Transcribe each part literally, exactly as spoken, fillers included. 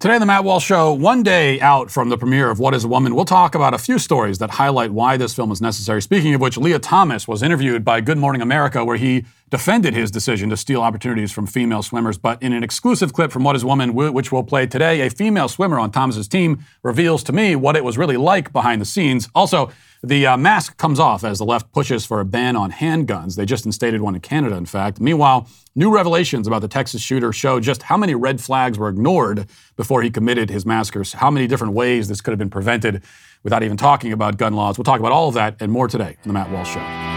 Today on the Matt Walsh Show, one day out from the premiere of What is a Woman, we'll talk about a few stories that highlight why this film is necessary. Speaking of which, Lia Thomas was interviewed by Good Morning America, where he defended his decision to steal opportunities from female swimmers. But in an exclusive clip from What is a Woman, which we'll play today, a female swimmer on Thomas's team reveals to me what it was really like behind the scenes. Also, the uh, mask comes off as the left pushes for a ban on handguns. They just instated one in Canada, in fact. Meanwhile, new revelations about the Texas shooter show just how many red flags were ignored before he committed his massacres, how many different ways this could have been prevented without even talking about gun laws. We'll talk about all of that and more today on The Matt Walsh Show.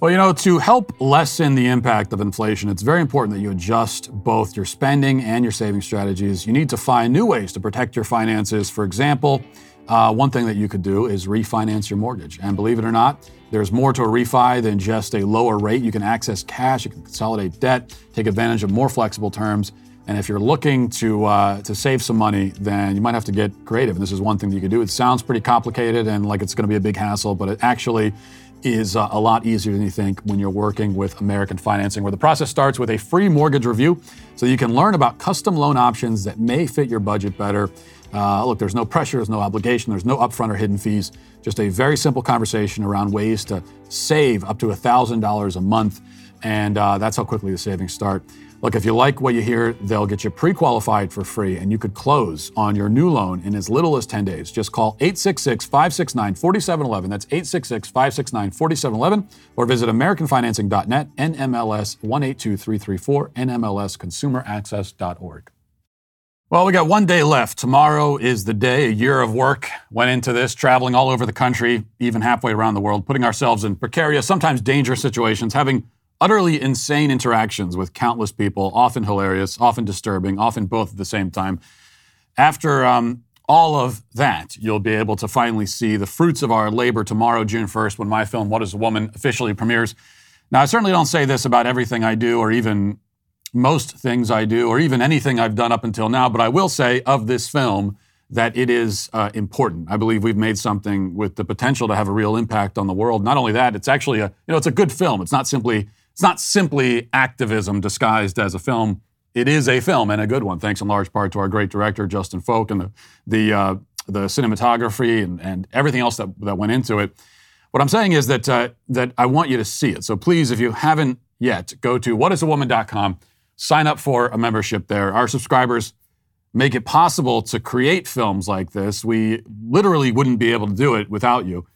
Well, you know, to help lessen the impact of inflation, it's very important that you adjust both your spending and your saving strategies. You need to find new ways to protect your finances. For example, uh, one thing that you could do is refinance your mortgage. And believe it or not, there's more to a refi than just a lower rate. You can access cash, you can consolidate debt, take advantage of more flexible terms. And if you're looking to uh, to save some money, then you might have to get creative. And this is one thing that you could do. It sounds pretty complicated and like it's going to be a big hassle, but it actually is uh, a lot easier than you think when you're working with American Financing, where the process starts with a free mortgage review so you can learn about custom loan options that may fit your budget better. Uh, look, there's no pressure, there's no obligation, there's no upfront or hidden fees, just a very simple conversation around ways to save up to one thousand dollars a month, and uh, that's how quickly the savings start. Look, if you like what you hear, they'll get you pre-qualified for free, and you could close on your new loan in as little as ten days. Just call eight six six, five six nine, four seven one one. That's eight six six, five six nine, four seven one one. Or visit american financing dot net, N M L S one eight two three three four, N M L S consumer access dot org. Well, we got one day left. Tomorrow is the day. A year of work went into this, traveling all over the country, even halfway around the world, putting ourselves in precarious, sometimes dangerous situations, having utterly insane interactions with countless people, often hilarious, often disturbing, often both at the same time. After um, all of that, you'll be able to finally see the fruits of our labor tomorrow, June first, when my film, What is a Woman, officially premieres. Now, I certainly don't say this about everything I do or even most things I do or even anything I've done up until now, but I will say of this film that it is uh, important. I believe we've made something with the potential to have a real impact on the world. Not only that, it's actually a, you know, it's a good film. It's not simply... It's not simply activism disguised as a film. It is a film and a good one, thanks in large part to our great director, Justin Folk, and the the, uh, the cinematography and, and everything else that, that went into it. What I'm saying is that uh, that I want you to see it. So please, if you haven't yet, go to what is a woman dot com, sign up for a membership there. Our subscribers make it possible to create films like this. We literally wouldn't be able to do it without you.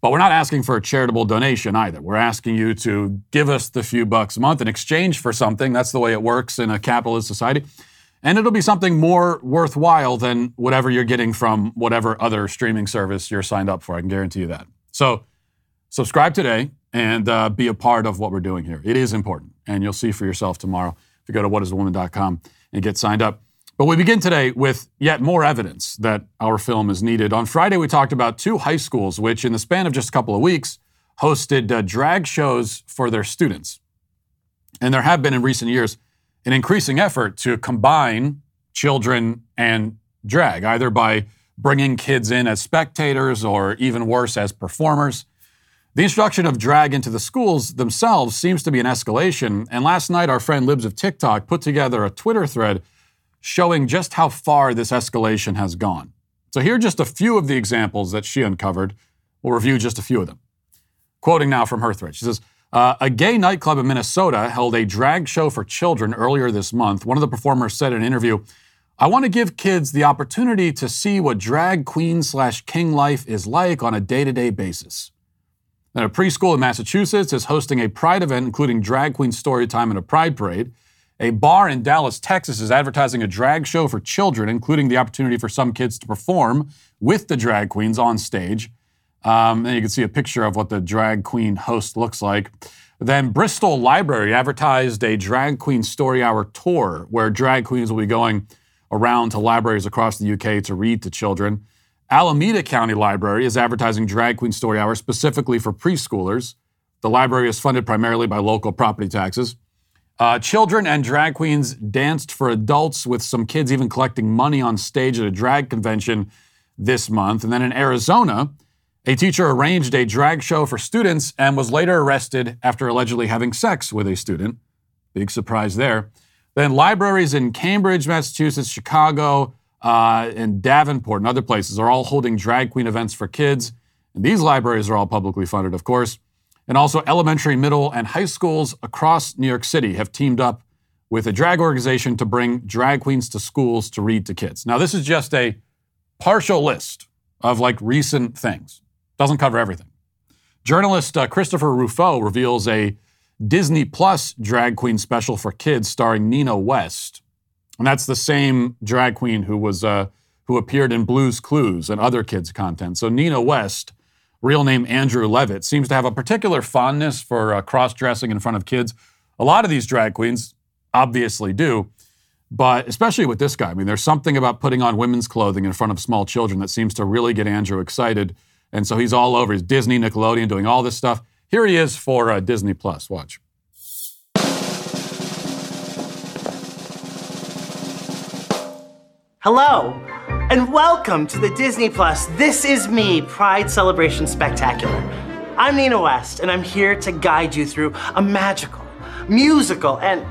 But we're not asking for a charitable donation either. We're asking you to give us the few bucks a month in exchange for something. That's the way it works in a capitalist society. And it'll be something more worthwhile than whatever you're getting from whatever other streaming service you're signed up for. I can guarantee you that. So subscribe today and uh, be a part of what we're doing here. It is important. And you'll see for yourself tomorrow if you go to what is a woman dot com and get signed up. But we begin today with yet more evidence that our film is needed. On Friday, we talked about two high schools, which in the span of just a couple of weeks hosted uh, drag shows for their students. And there have been in recent years an increasing effort to combine children and drag, either by bringing kids in as spectators or even worse, as performers. The introduction of drag into the schools themselves seems to be an escalation. And last night, our friend Libs of TikTok put together a Twitter thread showing just how far this escalation has gone. So here are just a few of the examples that she uncovered. We'll review just a few of them. Quoting now from her thread, she says, uh, a gay nightclub in Minnesota held a drag show for children earlier this month. One of the performers said in an interview, I want to give kids the opportunity to see what drag queen slash king life is like on a day-to-day basis. Then a preschool in Massachusetts is hosting a pride event, including drag queen story time and a pride parade. A bar in Dallas, Texas is advertising a drag show for children, including the opportunity for some kids to perform with the drag queens on stage. Um, and you can see a picture of what the drag queen host looks like. Then Bristol Library advertised a drag queen story hour tour where drag queens will be going around to libraries across the U K to read to children. Alameda County Library is advertising drag queen story hour specifically for preschoolers. The library is funded primarily by local property taxes. Uh, children and drag queens danced for adults, with some kids even collecting money on stage at a drag convention this month. And then in Arizona, A teacher arranged a drag show for students and was later arrested after allegedly having sex with a student. Big surprise there. Then libraries in Cambridge, Massachusetts, Chicago, uh, and Davenport and other places are all holding drag queen events for kids. And these libraries are all publicly funded, of course. And also elementary, middle, and high schools across New York City have teamed up with a drag organization to bring drag queens to schools to read to kids. Now, this is just a partial list of, like, recent things. Doesn't cover everything. Journalist uh, Christopher Ruffo reveals a Disney Plus drag queen special for kids starring Nina West. And that's the same drag queen who was uh, who appeared in Blue's Clues and other kids' content. So Nina West, real name Andrew Levitt, seems to have a particular fondness for uh, cross-dressing in front of kids. A lot of these drag queens obviously do, but especially with this guy. I mean, there's something about putting on women's clothing in front of small children that seems to really get Andrew excited. And so he's all over. He's Disney, Nickelodeon, doing all this stuff. Here he is for uh, Disney Plus. Watch. Hello, and welcome to the Disney Plus This Is Me Pride Celebration Spectacular. I'm Nina West, and I'm here to guide you through a magical, musical, and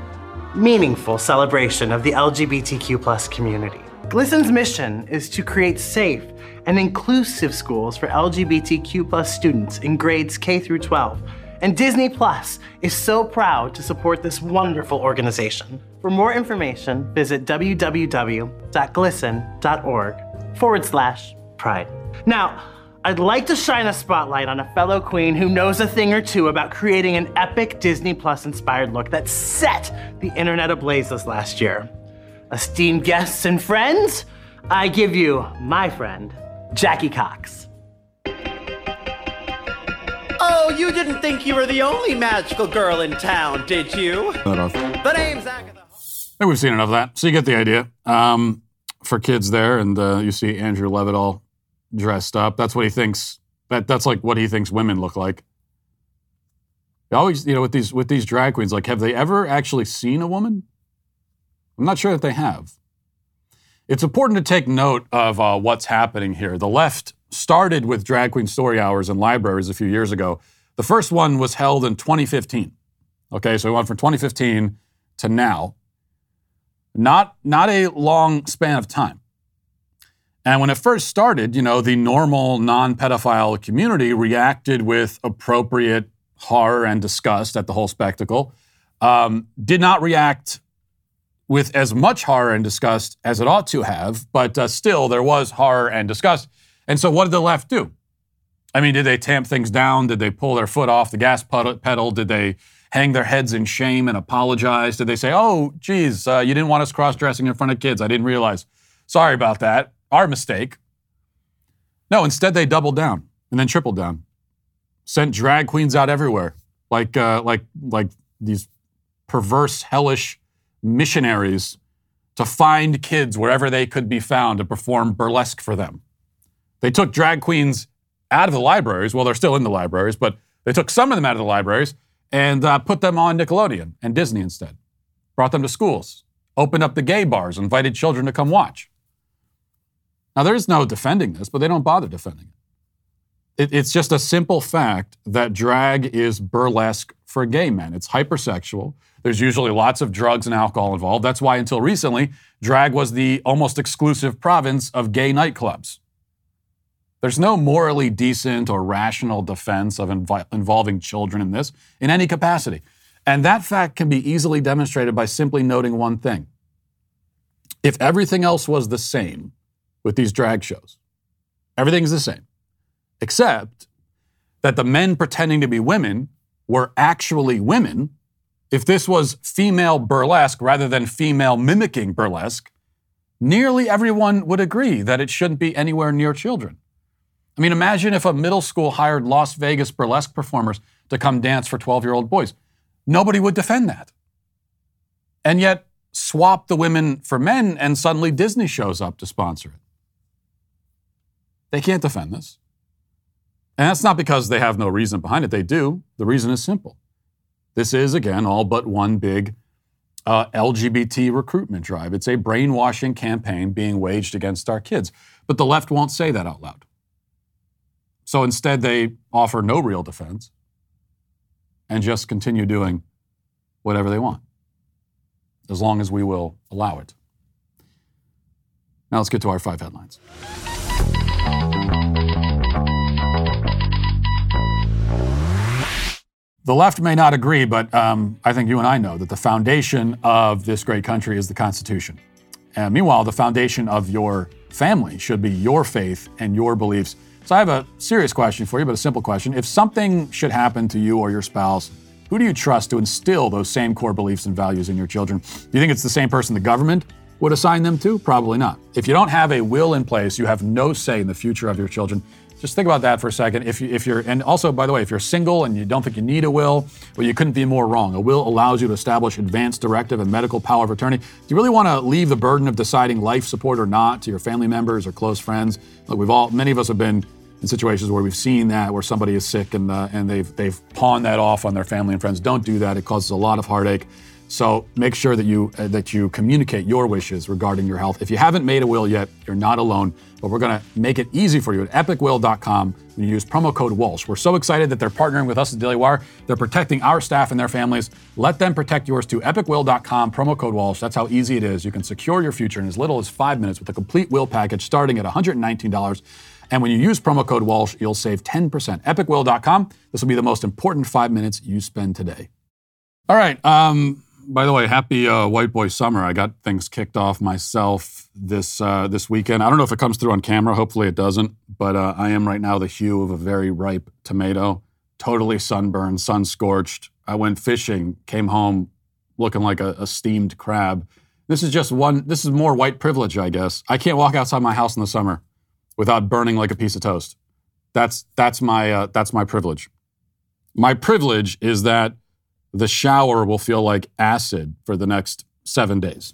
meaningful celebration of the L G B T Q plus community. GLSEN's mission is to create safe and inclusive schools for L G B T Q plus students in grades K through twelve. And Disney Plus is so proud to support this wonderful organization. For more information, visit www.glisten.org forward slash pride. Now, I'd like to shine a spotlight on a fellow queen who knows a thing or two about creating an epic Disney Plus inspired look that set the internet ablaze this last year. Esteemed guests and friends, I give you my friend, Jackie Cox. Oh, you didn't think you were the only magical girl in town, did you? The name's Agatha. Hey, we've seen enough of that, so you get the idea. Um, for kids there, and uh, you see Andrew Levitt all dressed up. That's what he thinks. That that's like what he thinks women look like. They always, you know, with these with these drag queens, like, have they ever actually seen a woman? I'm not sure that they have. It's important to take note of uh, what's happening here. The left started with drag queen story hours in libraries a few years ago. The first one was held in twenty fifteen. Okay, so we went from twenty fifteen to now. Not, not a long span of time. And when it first started, you know, the normal non-pedophile community reacted with appropriate horror and disgust at the whole spectacle. Um, did not react with as much horror and disgust as it ought to have, but uh, still there was horror and disgust. And so what did the left do? I mean, did they tamp things down? Did they pull their foot off the gas pedal? Did they hang their heads in shame and apologize? Did they say, oh, geez, uh, you didn't want us cross-dressing in front of kids. I didn't realize. Sorry about that. Our mistake. No, instead they doubled down and then tripled down. Sent drag queens out everywhere, like uh, like like these perverse, hellish missionaries to find kids wherever they could be found to perform burlesque for them. They took drag queens out of the libraries. Well, they're still in the libraries, but they took some of them out of the libraries and uh, put them on Nickelodeon and Disney instead. Brought them to schools, opened up the gay bars, invited children to come watch. Now, there is no defending this, but they don't bother defending it. it it's just a simple fact that drag is burlesque for gay men. It's hypersexual. There's usually lots of drugs and alcohol involved. That's why, until recently, drag was the almost exclusive province of gay nightclubs. There's no morally decent or rational defense of inv- involving children in this in any capacity. And that fact can be easily demonstrated by simply noting one thing. If everything else was the same with these drag shows, everything's the same, except that the men pretending to be women were actually women. If this was female burlesque rather than female mimicking burlesque, nearly everyone would agree that it shouldn't be anywhere near children. I mean, imagine if a middle school hired Las Vegas burlesque performers to come dance for twelve-year-old boys. Nobody would defend that. And yet, swap the women for men and suddenly Disney shows up to sponsor it. They can't defend this. And that's not because they have no reason behind it. They do. The reason is simple. This is, again, all but one big uh, L G B T recruitment drive. It's a brainwashing campaign being waged against our kids. But the left won't say that out loud. So instead, they offer no real defense and just continue doing whatever they want, as long as we will allow it. Now let's get to our five headlines. The left may not agree, but um, I think you and I know that the foundation of this great country is the Constitution. And meanwhile, the foundation of your family should be your faith and your beliefs. So I have a serious question for you, but a simple question. If something should happen to you or your spouse, who do you trust to instill those same core beliefs and values in your children? Do you think it's the same person the government would assign them to? Probably not. If you don't have a will in place, you have no say in the future of your children. Just think about that for a second. If, you, if you're, and also, by the way, if you're single and you don't think you need a will, well, you couldn't be more wrong. A will allows you to establish advance directive and medical power of attorney. Do you really want to leave the burden of deciding life support or not to your family members or close friends? Look, we've all, many of us have been in situations where we've seen that, where somebody is sick and uh, and they've they've pawned that off on their family and friends. Don't do that. It causes a lot of heartache. So make sure that you uh, that you communicate your wishes regarding your health. If you haven't made a will yet, you're not alone. But we're going to make it easy for you at epic will dot com when you use promo code Walsh. We're so excited that they're partnering with us at Daily Wire. They're protecting our staff and their families. Let them protect yours too. epic will dot com, promo code Walsh. That's how easy it is. You can secure your future in as little as five minutes with a complete will package starting at one hundred nineteen dollars. And when you use promo code Walsh, you'll save ten percent. epic will dot com. This will be the most important five minutes you spend today. All right. Um, by the way, happy uh, white boy summer. I got things kicked off myself this uh, this weekend. I don't know if it comes through on camera. Hopefully it doesn't. But uh, I am right now the hue of a very ripe tomato. Totally sunburned, sun-scorched. I went fishing, came home looking like a, a steamed crab. This is just one. This is more white privilege, I guess. I can't walk outside my house in the summer without burning like a piece of toast. That's that's my uh, that's my privilege. My privilege is that the shower will feel like acid for the next seven days.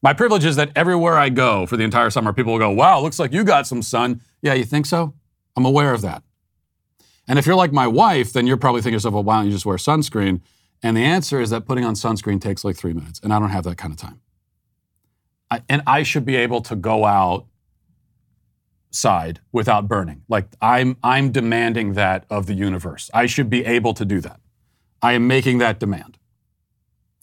My privilege is that everywhere I go for the entire summer, people will go, wow, looks like you got some sun. Yeah, you think so? I'm aware of that. And if you're like my wife, then you're probably thinking to yourself, well, why don't you just wear sunscreen? And the answer is that putting on sunscreen takes like three minutes, and I don't have that kind of time. I, and I should be able to go out side without burning. Like I'm I'm demanding that of the universe. I should be able to do that. I am making that demand.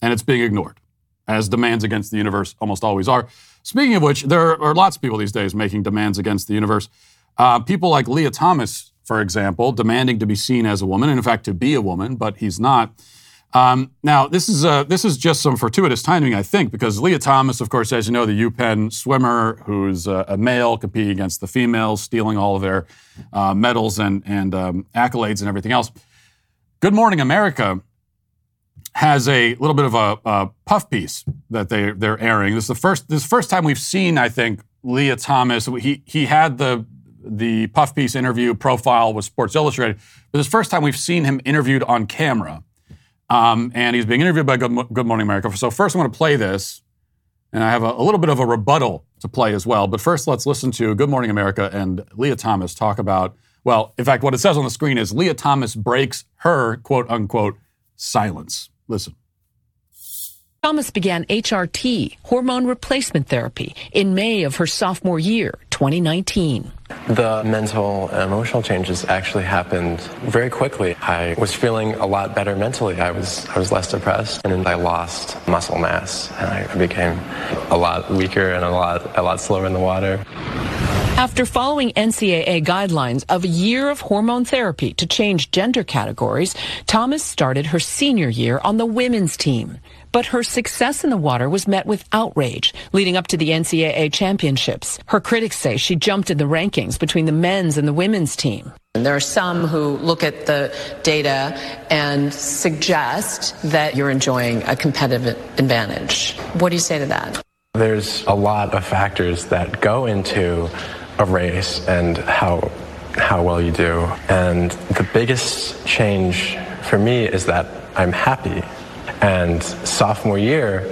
And it's being ignored, as demands against the universe almost always are. Speaking of which, there are lots of people these days making demands against the universe. Uh, people like Lia Thomas, for example, demanding to be seen as a woman, and in fact to be a woman, but he's not. Um, now, this is uh, this is just some fortuitous timing, I think, because Lia Thomas, of course, as you know, the UPenn swimmer, who's uh, a male competing against the females, stealing all of their uh, medals and, and um, accolades and everything else. Good Morning America has a little bit of a, a puff piece that they, they're airing. This is the first this is the first time we've seen, I think, Lia Thomas. He he had the the puff piece interview profile with Sports Illustrated, but this is the first time we've seen him interviewed on camera. Um, and he's being interviewed by Good, Mo- Good Morning America. So first I want to play this, and I have a, a little bit of a rebuttal to play as well. But first let's listen to Good Morning America and Lia Thomas talk about, well, in fact, what it says on the screen is Lia Thomas breaks her, quote unquote, silence. Listen. Thomas began H R T, hormone replacement therapy, in May of her sophomore year, twenty nineteen. The mental and emotional changes actually happened very quickly. I was feeling a lot better mentally. I was I was less depressed, and I lost muscle mass, and I became a lot weaker and a lot a lot slower in the water. After following N C A A guidelines of a year of hormone therapy to change gender categories, Thomas started her senior year on the women's team. But her success in the water was met with outrage leading up to the N C A A championships. Her critics say she jumped in the rankings between the men's and the women's team. And there are some who look at the data and suggest that you're enjoying a competitive advantage. What do you say to that? There's a lot of factors that go into a race and how how well you do. And the biggest change for me is that I'm happy. And sophomore year,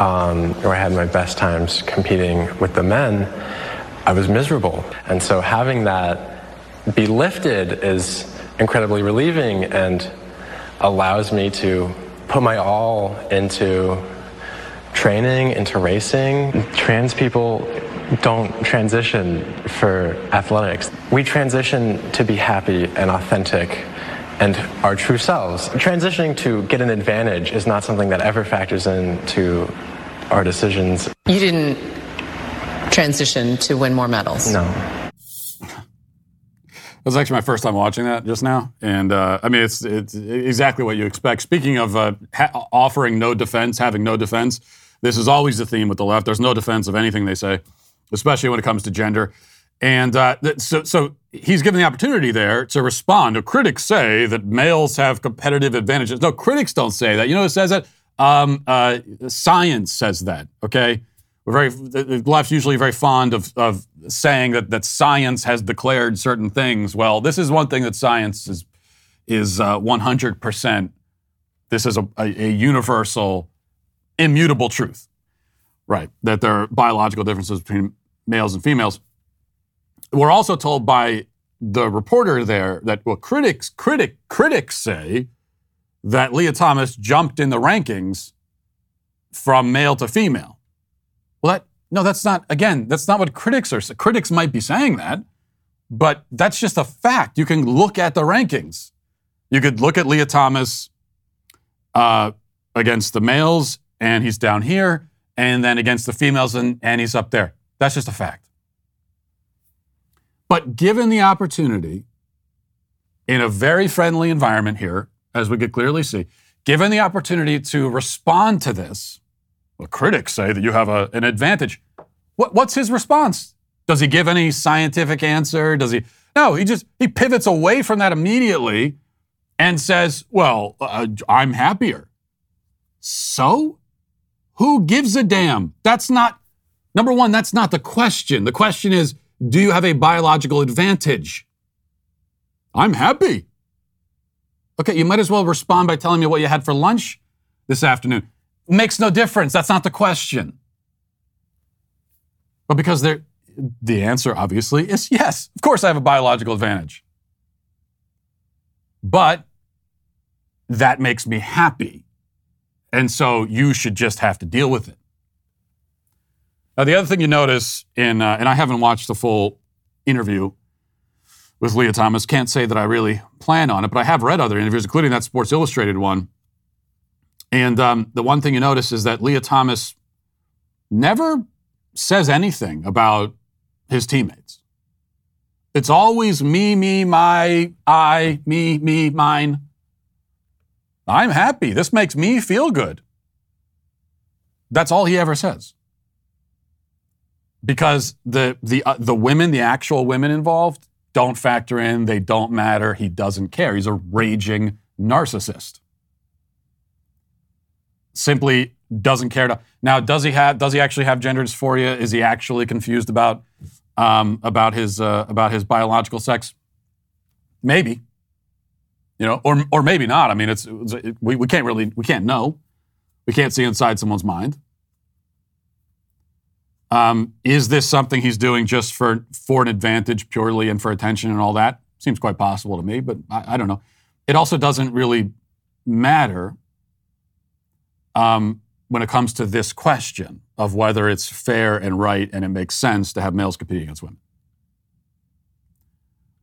um, where I had my best times competing with the men, I was miserable. And so having that be lifted is incredibly relieving and allows me to put my all into training, into racing. Trans people don't transition for athletics. We transition to be happy and authentic and our true selves. Transitioning to get an advantage is not something that ever factors into our decisions. You didn't transition to win more medals. No. That was actually my first time watching that just now. And uh, I mean, it's, it's exactly what you expect. Speaking of uh, ha- offering no defense, having no defense, this is always the theme with the left. There's no defense of anything they say, especially when it comes to gender. And uh, th- so, so he's given the opportunity there to respond. Now, critics say that males have competitive advantages. No, critics don't say that. You know who says that? Um, uh, science says that, okay? We're very, the left's usually very fond of, of saying that, that science has declared certain things. Well, this is one thing that science is, is uh, one hundred percent. This is a, a, a universal, immutable truth, right? That there are biological differences between males and females. We're also told by the reporter there that, well, critics, critic, critics say that Lia Thomas jumped in the rankings from male to female. Well, that, no, that's not, again, that's not what critics are saying. Critics might be saying that, but that's just a fact. You can look at the rankings. You could look at Lia Thomas uh, against the males, and he's down here, and then against the females, and, and he's up there. That's just a fact. But given the opportunity in a very friendly environment here, as we could clearly see, given the opportunity to respond to this, well, critics say that you have a, an advantage. What, what's his response? Does he give any scientific answer? Does he? No, he just, he pivots away from that immediately and says, well, uh, I'm happier. So? Who gives a damn? That's not, number one, that's not the question. The question is, do you have a biological advantage? I'm happy. Okay, you might as well respond by telling me what you had for lunch this afternoon. Makes no difference. That's not the question. But because there, the answer obviously is yes. Of course I have a biological advantage. But that makes me happy. And so you should just have to deal with it. Now, the other thing you notice, in, uh, and I haven't watched the full interview with Lia Thomas, can't say that I really plan on it, but I have read other interviews, including that Sports Illustrated one. And um, the one thing you notice is that Lia Thomas never says anything about his teammates. It's always me, me, my, I, me, me, mine. I'm happy. This makes me feel good. That's all he ever says. Because the the uh, the women, the actual women involved, don't factor in. They don't matter. He doesn't care. He's a raging narcissist. Simply doesn't care. To, now, does he have? Does he actually have gender dysphoria? Is he actually confused about um, about his uh, about his biological sex? Maybe. You know, or or maybe not. I mean, it's, it's it, we we can't really we can't know. We can't see inside someone's mind. Um, is this something he's doing just for, for an advantage purely and for attention and all that? Seems quite possible to me, but I, I don't know. It also doesn't really matter um, when it comes to this question of whether it's fair and right and it makes sense to have males competing against women.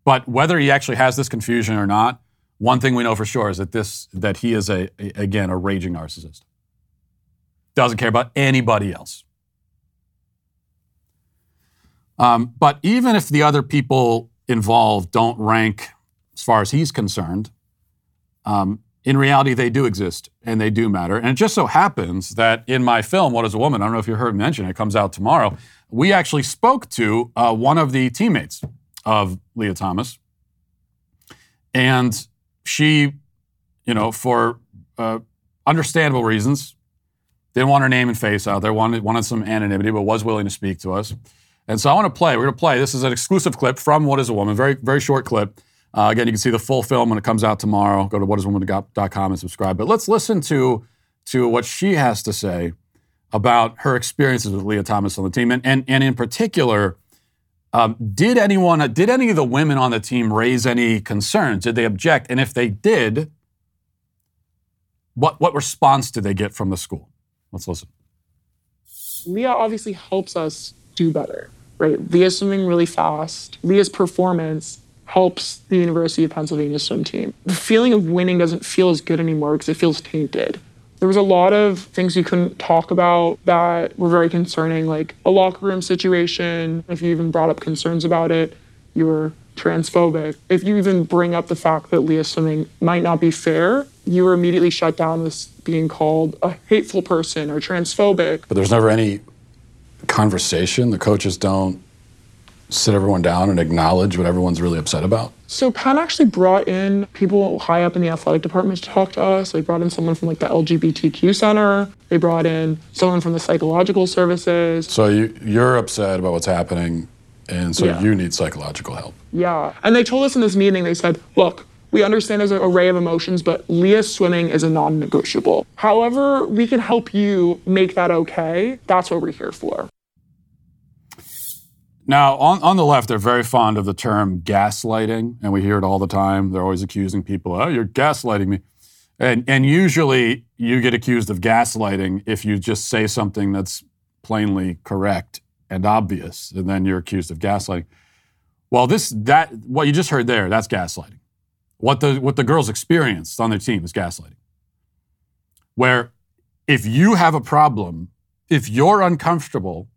But whether he actually has this confusion or not, one thing we know for sure is that this that he is, a, a again, a raging narcissist. Doesn't care about anybody else. Um, but even if the other people involved don't rank as far as he's concerned, um, in reality, they do exist and they do matter. And it just so happens that in my film, What is a Woman? I don't know if you heard mention, it comes out tomorrow. We actually spoke to uh, one of the teammates of Lia Thomas. And she, you know, for uh, understandable reasons, didn't want her name and face out there, wanted, wanted some anonymity, but was willing to speak to us. And so I want to play. We're going to play. This is an exclusive clip from What is a Woman, very, very short clip. Uh, again, you can see the full film when it comes out tomorrow. Go to what is a woman dot com and subscribe. But let's listen to, to what she has to say about her experiences with Lia Thomas on the team. And, and, and in particular, um, did anyone, did any of the women on the team raise any concerns? Did they object? And if they did, what, what response did they get from the school? Let's listen. Lia obviously helps us do better. right? Lia's swimming really fast. Lia's performance helps the University of Pennsylvania swim team. The feeling of winning doesn't feel as good anymore because it feels tainted. There was a lot of things you couldn't talk about that were very concerning, like a locker room situation. If you even brought up concerns about it, you were transphobic. If you even bring up the fact that Lia swimming might not be fair, you were immediately shut down with being called a hateful person or transphobic. But there's never any conversation. The coaches don't sit everyone down and acknowledge what everyone's really upset about. So Penn actually brought in people high up in the athletic department to talk to us. They brought in someone from like the L G B T Q center. They brought in someone from the psychological services. So you, you're upset about what's happening, and so yeah. you need psychological help. Yeah, and they told us in this meeting, they said, look, we understand there's an array of emotions, but Lia swimming is a non-negotiable. However, we can help you make that okay. That's what we're here for. Now, on, on the left, they're very fond of the term gaslighting, and we hear it all the time. They're always accusing people, oh, you're gaslighting me. And, and usually you get accused of gaslighting if you just say something that's plainly correct and obvious, and then you're accused of gaslighting. Well, this that what you just heard there, that's gaslighting. What the, what the girls experienced on their team is gaslighting. Where if you have a problem, if you're uncomfortable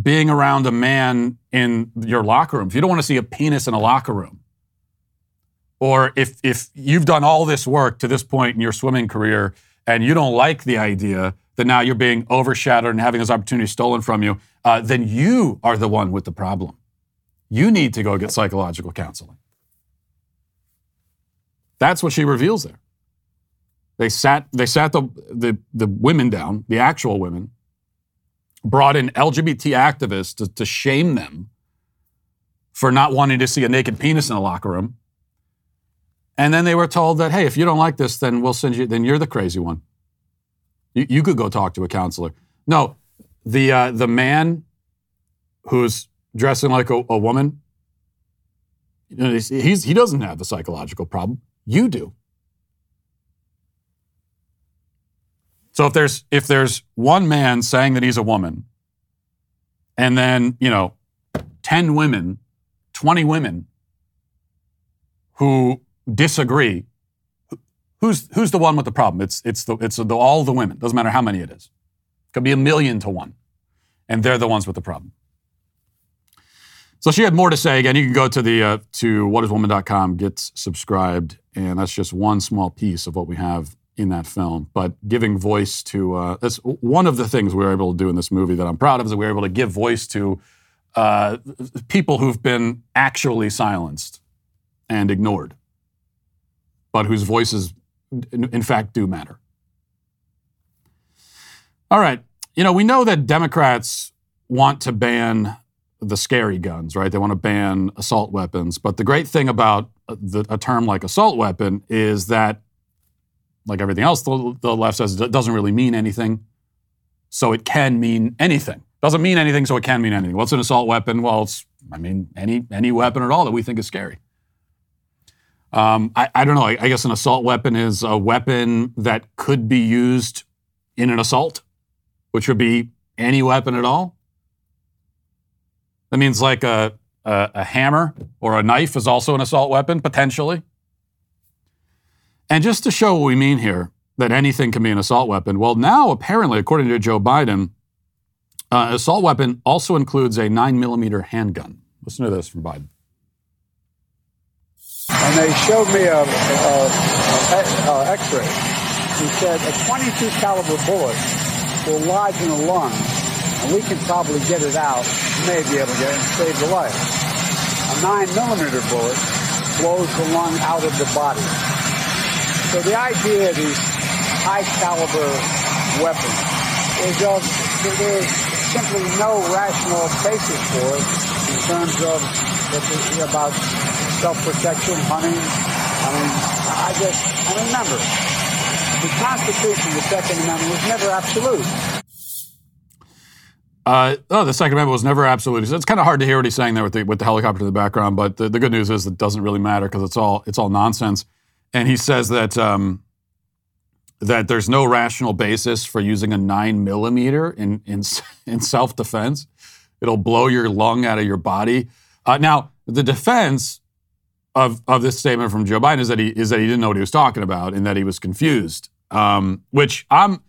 being around a man in your locker room, if you don't want to see a penis in a locker room, or if if you've done all this work to this point in your swimming career and you don't like the idea that now you're being overshadowed and having this opportunity stolen from you, uh, then you are the one with the problem. You need to go get psychological counseling. That's what she reveals there. They sat they sat the the, the women down, the actual women, brought in L G B T activists to, to shame them for not wanting to see a naked penis in a locker room. And then they were told that, hey, if you don't like this, then we'll send you, then you're the crazy one. You, you could go talk to a counselor. No, the uh, the man who's dressing like a, a woman, you know, he's, he's, he doesn't have a psychological problem. You do. So if there's if there's one man saying that he's a woman, and then, you know, ten women, twenty women who disagree, who's who's the one with the problem? It's it's the it's the, all the women. Doesn't matter how many it is. It could be a million to one, and they're the ones with the problem. So she had more to say. Again, you can go to the uh, to what is woman dot com, get subscribed, and that's just one small piece of what we have in that film. But giving voice to, uh, that's one of the things we were able to do in this movie that I'm proud of, is that we were able to give voice to uh, people who've been actually silenced and ignored, but whose voices, in fact, do matter. All right. You know, we know that Democrats want to ban the scary guns, right? They want to ban assault weapons. But the great thing about the, a term like assault weapon is that, like everything else the, the left says, it doesn't really mean anything, so it can mean anything. Doesn't mean anything, so it can mean anything. What's an assault weapon? Well, it's, I mean, any any weapon at all that we think is scary. Um, I, I don't know. I, I guess an assault weapon is a weapon that could be used in an assault, which would be any weapon at all. That means like a, a, a hammer or a knife is also an assault weapon, potentially. And just to show what we mean here, that anything can be an assault weapon, well, now apparently, according to Joe Biden, uh, an assault weapon also includes a nine millimeter handgun. Listen to this from Biden. And they showed me a, a, a, a X-ray. He said a twenty-two caliber bullet will lodge in the lung, and we can probably get it out, may be able to get it, and save the life. A nine millimeter bullet blows the lung out of the body. So the idea of these high-caliber weapons is of, there is simply no rational basis for it in terms of about self-protection, hunting. I mean, I just, I remember, the Constitution, the Second Amendment, was never absolute. Uh, oh, the Second Amendment was never absolute. It's kind of hard to hear what he's saying there with the, with the helicopter in the background, but the, the good news is it doesn't really matter because it's all it's all nonsense. And he says that um, that there's no rational basis for using a nine millimeter in in, in self-defense. It'll blow your lung out of your body. Uh, now, the defense of of this statement from Joe Biden is that he is that he didn't know what he was talking about and that he was confused. Um, which I'm,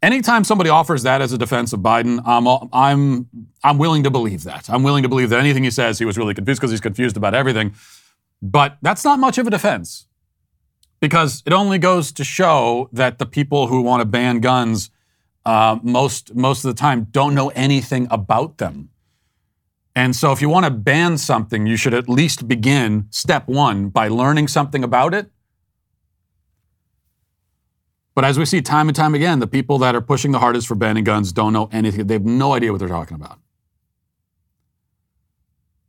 anytime somebody offers that as a defense of Biden, I'm I'm I'm willing to believe that. I'm willing to believe that anything he says, he was really confused because he's confused about everything. But that's not much of a defense, because it only goes to show that the people who want to ban guns uh, most most of the time don't know anything about them. And so if you want to ban something, you should at least begin step one by learning something about it. But as we see time and time again, the people that are pushing the hardest for banning guns don't know anything. They have no idea what they're talking about.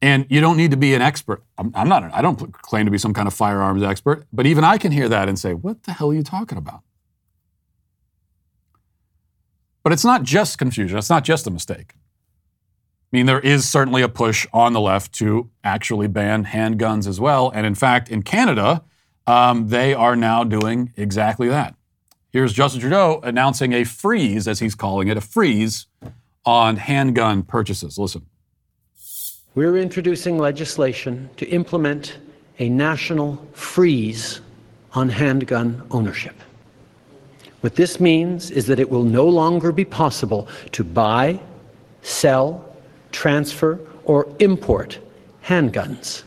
And you don't need to be an expert. I'm, I'm not, I don't claim to be some kind of firearms expert, but even I can hear that and say, what the hell are you talking about? But it's not just confusion. It's not just a mistake. I mean, there is certainly a push on the left to actually ban handguns as well. And in fact, in Canada, um, they are now doing exactly that. Here's Justin Trudeau announcing a freeze, as he's calling it, a freeze on handgun purchases. Listen. We're introducing legislation to implement a national freeze on handgun ownership. What this means is that it will no longer be possible to buy, sell, transfer, or import handguns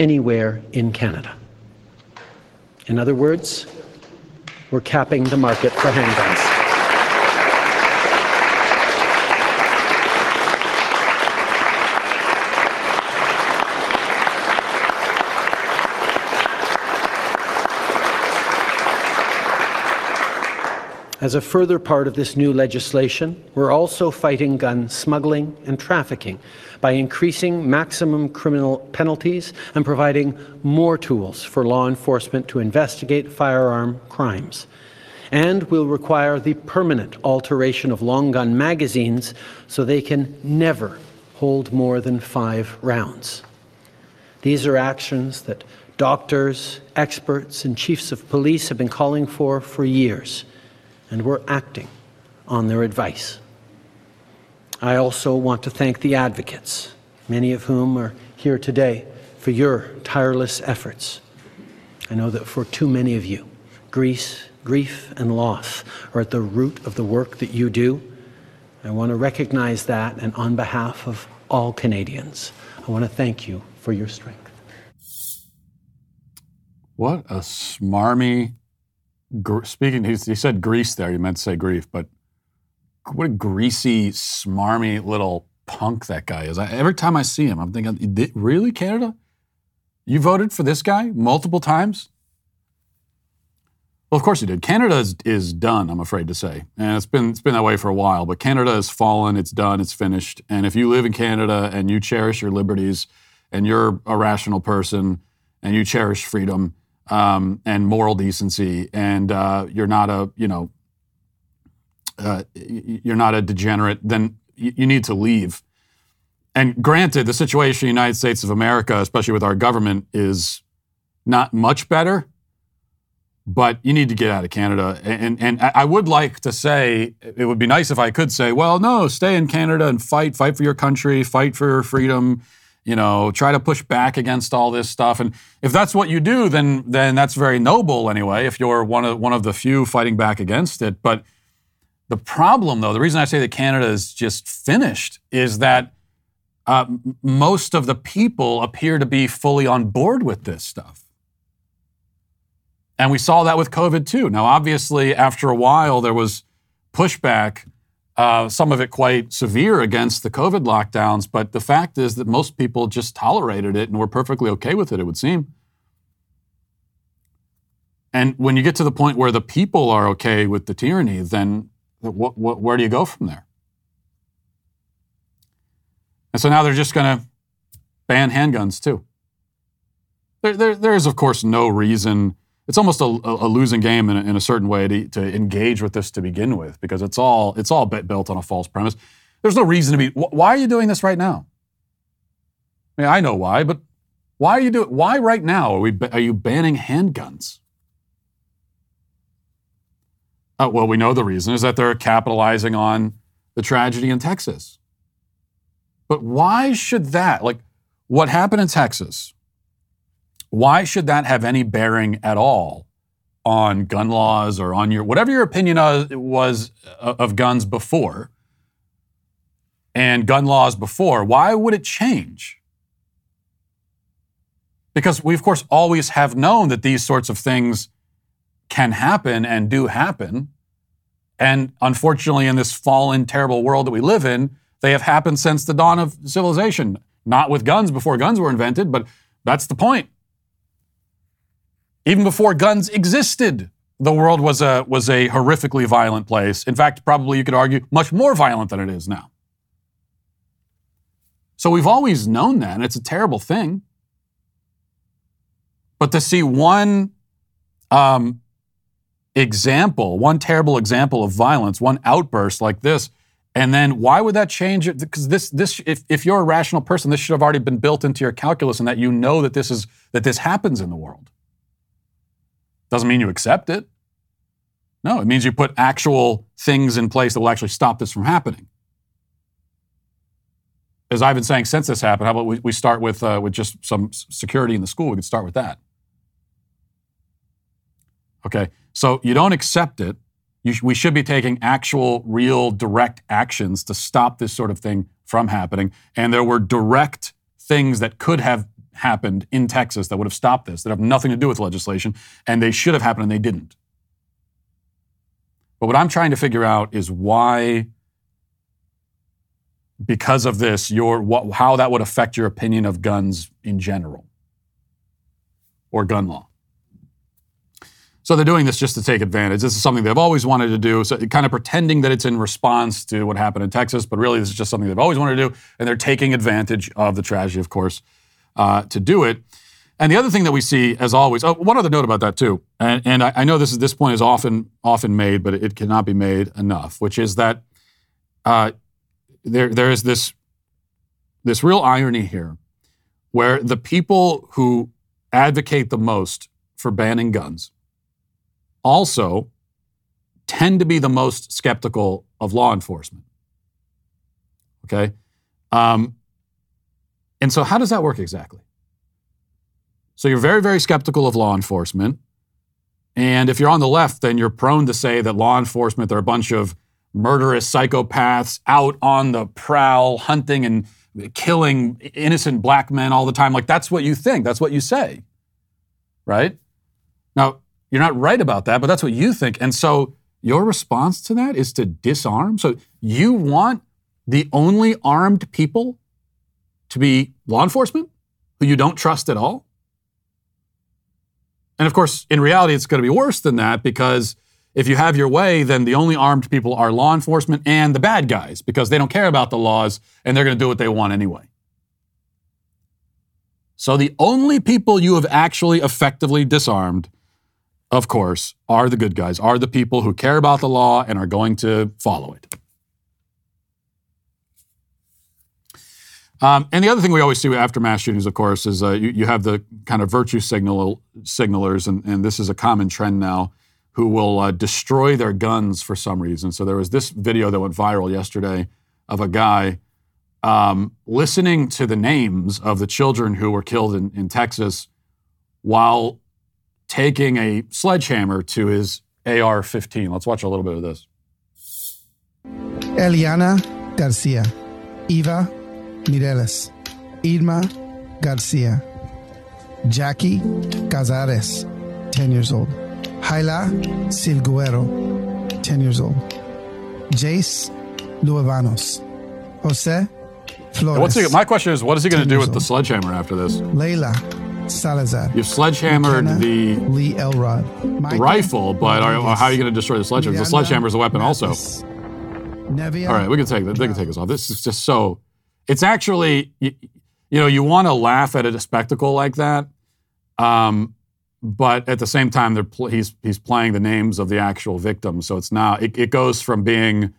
anywhere in Canada. In other words, we're capping the market for handguns. As a further part of this new legislation, we're also fighting gun smuggling and trafficking by increasing maximum criminal penalties and providing more tools for law enforcement to investigate firearm crimes. And we'll require the permanent alteration of long gun magazines so they can never hold more than five rounds. These are actions that doctors, experts, and chiefs of police have been calling for for years, and we're acting on their advice. I also want to thank the advocates, many of whom are here today, for your tireless efforts. I know that for too many of you, grief, grief and loss are at the root of the work that you do. I want to recognize that, and on behalf of all Canadians, I want to thank you for your strength. What a smarmy Speaking, he said grease there. You meant to say grief, but what a greasy, smarmy little punk that guy is. I, every time I see him, I'm thinking, really, Canada? You voted for this guy multiple times? Well, of course you did. Canada is, is done, I'm afraid to say. And it's been, it's been that way for a while, but Canada has fallen. It's done. It's finished. And if you live in Canada and you cherish your liberties and you're a rational person and you cherish freedom, Um, and moral decency, and uh, you're not a, you know, uh, you're not a degenerate, then you, you need to leave. And granted, the situation in the United States of America, especially with our government, is not much better, but you need to get out of Canada. And, and I would like to say, it would be nice if I could say, well, no, stay in Canada and fight, fight for your country, fight for your freedom, you know, try to push back against all this stuff. And if that's what you do, then then that's very noble anyway, if you're one of one of the few fighting back against it. But the problem, though, the reason I say that Canada is just finished is that uh, most of the people appear to be fully on board with this stuff. And we saw that with COVID, too. Now, obviously, after a while, there was pushback, Uh, some of it quite severe against the COVID lockdowns, but the fact is that most people just tolerated it and were perfectly okay with it, it would seem. And when you get to the point where the people are okay with the tyranny, then what, what, where do you go from there? And so now they're just going to ban handguns too. There, there, there is, of course, no reason. It's almost a, a losing game in a, in a certain way to, to engage with this to begin with, because it's all it's all built on a false premise. There's no reason to be. Why are you doing this right now? I mean, I know why, but why are you doing? Why right now are we? Are you banning handguns? Uh, well, we know the reason is that they're capitalizing on the tragedy in Texas. But why should that, like what happened in Texas, why should that have any bearing at all on gun laws or on your, whatever your opinion was of guns before and gun laws before, why would it change? Because we, of course, always have known that these sorts of things can happen and do happen. And unfortunately, in this fallen, terrible world that we live in, they have happened since the dawn of civilization. Not with guns before guns were invented, but that's the point. Even before guns existed, the world was a, was a horrifically violent place. In fact, probably you could argue much more violent than it is now. So we've always known that, and it's a terrible thing. But to see one um, example, one terrible example of violence, one outburst like this, and then why would that change it? Because this, this, if, if you're a rational person, this should have already been built into your calculus, and that you know that this is that this happens in the world. Doesn't mean you accept it. No, it means you put actual things in place that will actually stop this from happening. As I've been saying since this happened, how about we, we start with uh, with just some security in the school? We could start with that. Okay, so you don't accept it. You sh- we should be taking actual, real, direct actions to stop this sort of thing from happening. And there were direct things that could have happened in Texas that would have stopped this, that have nothing to do with legislation, and they should have happened and they didn't. But what I'm trying to figure out is why, because of this, your what, how that would affect your opinion of guns in general or gun law. So they're doing this just to take advantage. This is something they've always wanted to do, so kind of pretending that it's in response to what happened in Texas, but really this is just something they've always wanted to do, and they're taking advantage of the tragedy, of course, uh, to do it. And the other thing that we see, as always, oh, one other note about that too, and, and I, I know this is, this point is often often made, but it cannot be made enough, which is that uh, There, there is this, this real irony here where the people who advocate the most for banning guns also tend to be the most skeptical of law enforcement, okay? Um, and so how does that work exactly? So you're very, very skeptical of law enforcement, and if you're on the left, then you're prone to say that law enforcement, they're a bunch of murderous psychopaths out on the prowl, hunting and killing innocent black men all the time. Like, that's what you think. That's what you say, right? Now, you're not right about that, but that's what you think. And so your response to that is to disarm. So you want the only armed people to be law enforcement who you don't trust at all? And of course, in reality, it's going to be worse than that, because if you have your way, then the only armed people are law enforcement and the bad guys, because they don't care about the laws and they're going to do what they want anyway. So the only people you have actually effectively disarmed, of course, are the good guys, are the people who care about the law and are going to follow it. Um, and the other thing we always see after mass shootings, of course, is uh, you, you have the kind of virtue signal signalers, and, and this is a common trend now, who will uh, destroy their guns for some reason. So there was this video that went viral yesterday of a guy um, listening to the names of the children who were killed in, in Texas while taking a sledgehammer to his A R fifteen. Let's watch a little bit of this. Eliana Garcia, Eva Mireles, Irma Garcia, Jackie Cazares, ten years old. Jaila Silguero, ten years old. Jace Luevanos. Jose Flores. What's he, my question is, what is he going to do with old. the sledgehammer after this? Leila Salazar. You've sledgehammered Bucana, the Lee Elrod. Michael, rifle, but are, how are you going to destroy the sledgehammer? Leanna, the sledgehammer is a weapon Mavis, also. Nevia, all right, we can take that. They can take this off. This is just so, it's actually, you, you know, you want to laugh at a spectacle like that. Um, But at the same time, they're pl- he's he's playing the names of the actual victims. So it's now, it, it goes from being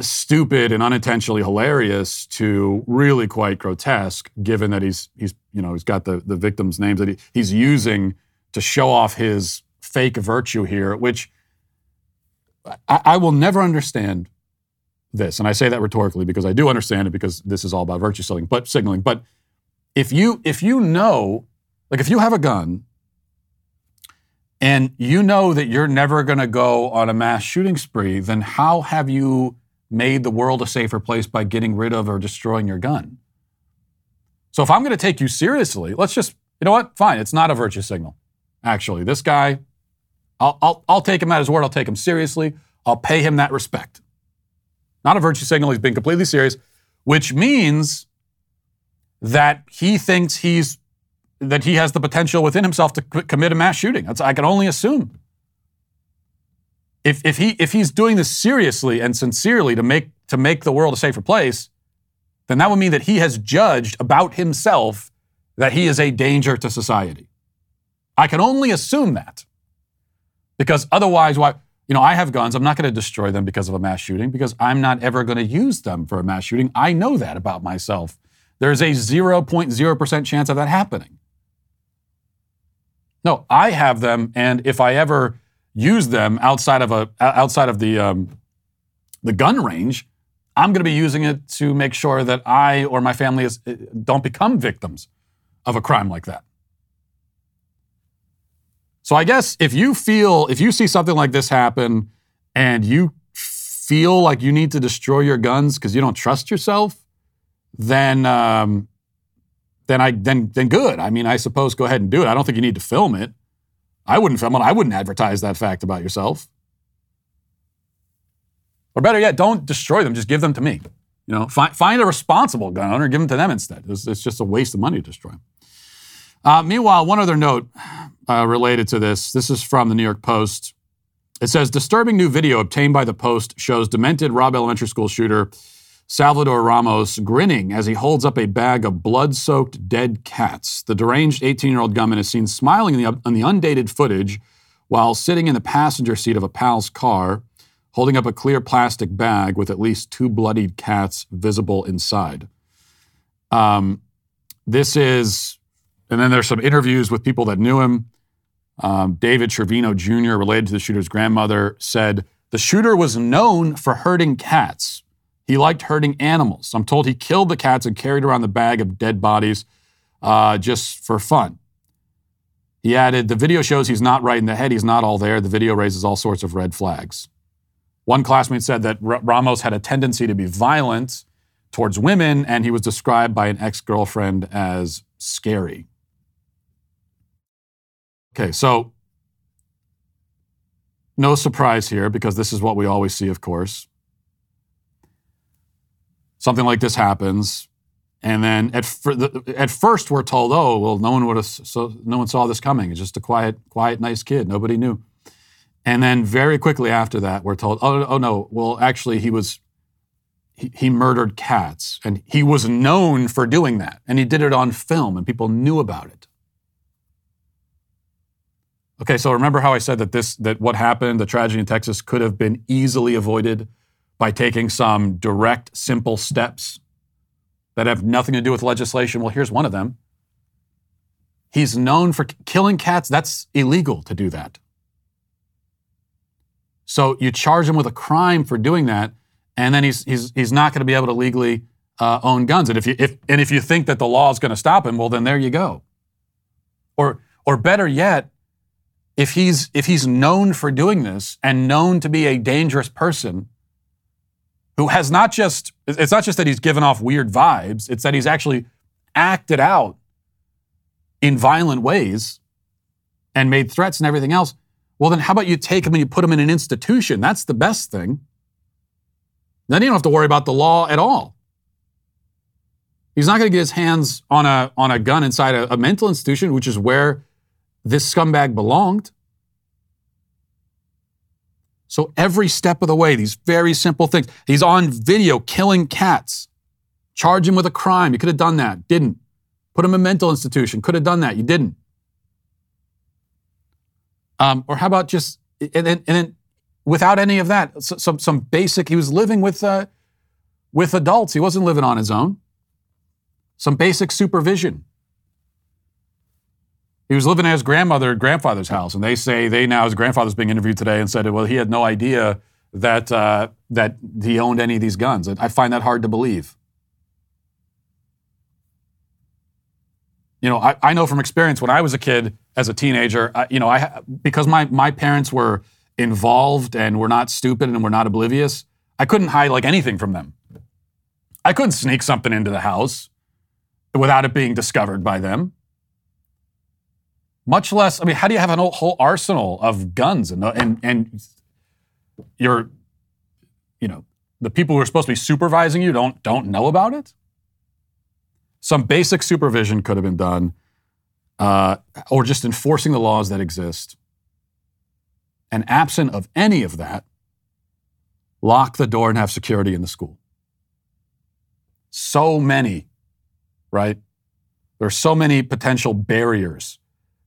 stupid and unintentionally hilarious to really quite grotesque, given that he's, he's you know, he's got the, the victims' names that he, he's using to show off his fake virtue here, which I, I will never understand this. And I say that rhetorically because I do understand it, because this is all about virtue signaling. But signaling. But if you if you know, like if you have a gun and you know that you're never going to go on a mass shooting spree, then how have you made the world a safer place by getting rid of or destroying your gun? So if I'm going to take you seriously, let's just, you know what? Fine. It's not a virtue signal. Actually, this guy, I'll, I'll, I'll take him at his word. I'll take him seriously. I'll pay him that respect. Not a virtue signal. He's being completely serious, which means that he thinks he's, that he has the potential within himself to c- commit a mass shooting. That's, I can only assume. If, if he, if he's doing this seriously and sincerely to make, to make the world a safer place, then that would mean that he has judged about himself that he is a danger to society. I can only assume that, because otherwise, why? You know, I have guns. I'm not going to destroy them because of a mass shooting, because I'm not ever going to use them for a mass shooting. I know that about myself. There's a zero point zero percent chance of that happening. No, I have them, and if I ever use them outside of a outside of the um, the gun range, I'm going to be using it to make sure that I or my family is, don't become victims of a crime like that. So I guess if you feel, if you see something like this happen and you feel like you need to destroy your guns because you don't trust yourself, then um, then I then then good. I mean, I suppose go ahead and do it. I don't think you need to film it. I wouldn't film it. I wouldn't advertise that fact about yourself. Or better yet, don't destroy them. Just give them to me. You know, find, find a responsible gun owner and give them to them instead. It's, it's just a waste of money to destroy them. Uh, meanwhile, one other note uh, related to this. This is from the New York Post. It says, disturbing new video obtained by the Post shows demented Robb Elementary School shooter Salvador Ramos grinning as he holds up a bag of blood-soaked dead cats. The deranged eighteen-year-old gunman is seen smiling in the, on the undated footage while sitting in the passenger seat of a pal's car, holding up a clear plastic bag with at least two bloodied cats visible inside. Um, this is, and then there's some interviews with people that knew him. Um, David Trevino Junior, related to the shooter's grandmother, said, the shooter was known for herding cats. He liked herding animals. I'm told he killed the cats and carried around the bag of dead bodies uh, just for fun. He added, the video shows he's not right in the head. He's not all there. The video raises all sorts of red flags. One classmate said that R- Ramos had a tendency to be violent towards women, and he was described by an ex-girlfriend as scary. Okay, so no surprise here, because this is what we always see, of course. Something like this happens, and then at fr- the, at first we're told, "Oh, well, no one would have, so no one saw this coming. It's just a quiet, quiet, nice kid. Nobody knew." And then very quickly after that, we're told, oh, oh no, well, actually he was, he, he murdered cats, and he was known for doing that. And he did it on film, and people knew about it. Okay, so remember how I said that this, that what happened, the tragedy in Texas, could have been easily avoided by taking some direct, simple steps that have nothing to do with legislation? Well, here's one of them. He's known for killing cats. That's illegal to do that. So you charge him with a crime for doing that, and then he's he's he's not going to be able to legally uh, own guns. And if you if and if you think that the law is going to stop him, well, then there you go. Or or better yet, if he's if he's known for doing this and known to be a dangerous person, who has not just it's not just that he's given off weird vibes, it's that he's actually acted out in violent ways and made threats and everything else. Well, then how about you take him and you put him in an institution? That's the best thing. Then you don't have to worry about the law at all. He's not going to get his hands on a on a gun inside a, a mental institution, which is where this scumbag belonged. So every step of the way, these very simple things. He's on video killing cats. Charge him with a crime. You could have done that. Didn't. Put him in a mental institution. Could have done that. You didn't. Um, or how about just, and then, and then without any of that, some some basic, he was living with uh, with adults. He wasn't living on his own. Some basic supervision. He was living at his grandmother and grandfather's house, and they say, they now, his grandfather's being interviewed today and said, well, he had no idea that uh, that he owned any of these guns. I find that hard to believe. You know, I, I know from experience when I was a kid, as a teenager, I, you know, I because my my parents were involved and were not stupid and were not oblivious, I couldn't hide like anything from them. I couldn't sneak something into the house without it being discovered by them. Much less, I mean, how do you have a whole arsenal of guns and and and your, you know, the people who are supposed to be supervising you don't don't know about it? Some basic supervision could have been done, uh, or just enforcing the laws that exist. And absent of any of that, lock the door and have security in the school. So many, right? There are so many potential barriers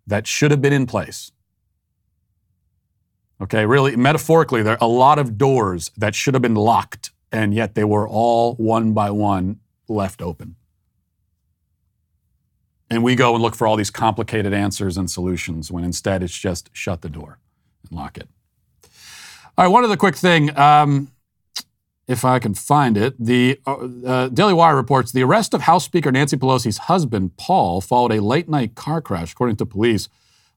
that should have been in place. Okay, really, metaphorically, there are a lot of doors that should have been locked, and yet they were all one by one left open. And we go and look for all these complicated answers and solutions when instead it's just shut the door and lock it. All right, one other quick thing, um, if I can find it. The uh, Daily Wire reports the arrest of House Speaker Nancy Pelosi's husband, Paul, followed a late-night car crash, according to police.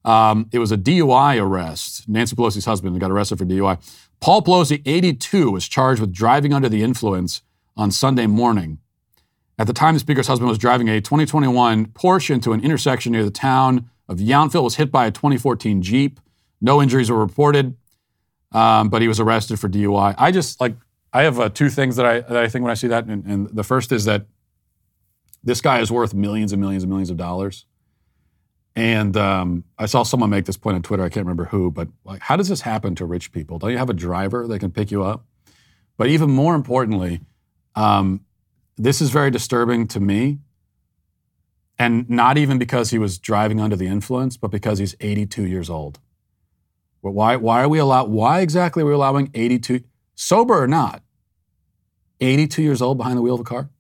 Um, it was a D U I arrest. Nancy Pelosi's husband got arrested for D U I. Paul Pelosi, eighty-two, was charged with driving under the influence on Sunday morning. At the time, the speaker's husband was driving a twenty twenty-one Porsche into an intersection near the town of Yountville, was hit by a twenty fourteen Jeep. No injuries were reported, um, but he was arrested for D U I. I just, like, I have uh, two things that I that I think when I see that, and, and the first is that this guy is worth millions and millions and millions of dollars. And um, I saw someone make this point on Twitter, I can't remember who, but like, how does this happen to rich people? Don't you have a driver that can pick you up? But even more importantly, um, this is very disturbing to me, and not even because he was driving under the influence, but because he's eighty-two years old. But why? Why are we allow? Why exactly are we allowing eighty-two, sober or not, eighty-two years old behind the wheel of a car?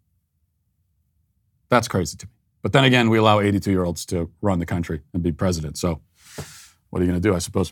That's crazy to me. But then again, we allow eighty-two-year-olds to run the country and be president. So, what are you going to do? I suppose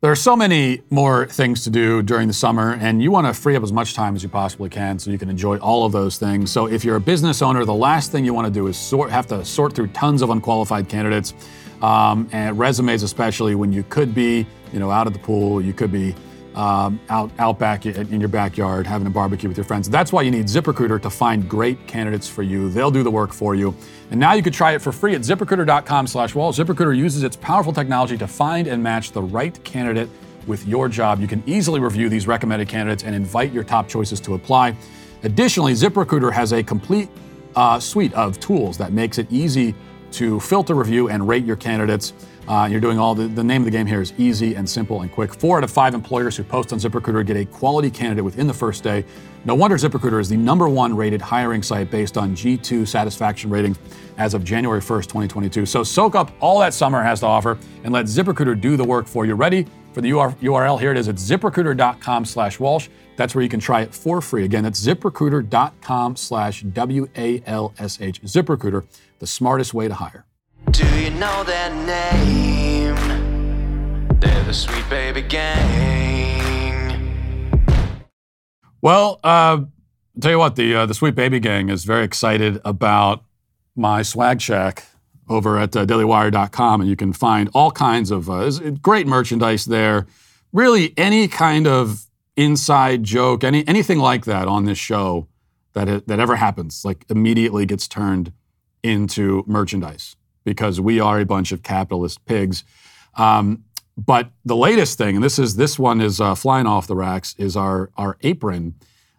there are so many more things to do during the summer, and you want to free up as much time as you possibly can so you can enjoy all of those things. So if you're a business owner, the last thing you want to do is sort, have to sort through tons of unqualified candidates, um, and resumes especially, when you could be, you know, out at the pool, you could be um, out out back in your backyard having a barbecue with your friends. That's why you need ZipRecruiter to find great candidates for you. They'll do the work for you. And now you can try it for free at ZipRecruiter dot com slash wall. ZipRecruiter uses its powerful technology to find and match the right candidate with your job. You can easily review these recommended candidates and invite your top choices to apply. Additionally, ZipRecruiter has a complete uh, suite of tools that makes it easy to filter, review, and rate your candidates. Uh, you're doing all the, the name of the game here is easy and simple and quick. Four out of five employers who post on ZipRecruiter get a quality candidate within the first day. No wonder ZipRecruiter is the number one rated hiring site based on G two satisfaction ratings as of January first, twenty twenty-two. So soak up all that summer has to offer and let ZipRecruiter do the work for you. Ready for the U R L? Here it is at ZipRecruiter dot com slash Walsh. That's where you can try it for free. Again, that's ZipRecruiter dot com slash W A L S H. ZipRecruiter, the smartest way to hire. Do you know their name? They're the Sweet Baby Gang. Well, uh, tell you what, the uh, the Sweet Baby Gang is very excited about my swag shack over at uh, daily wire dot com, and you can find all kinds of uh, great merchandise there. Really, any kind of inside joke, any anything like that on this show that it, that ever happens, like immediately gets turned into merchandise, because we are a bunch of capitalist pigs. Um, but the latest thing, and this is this one is uh, flying off the racks, is our our apron,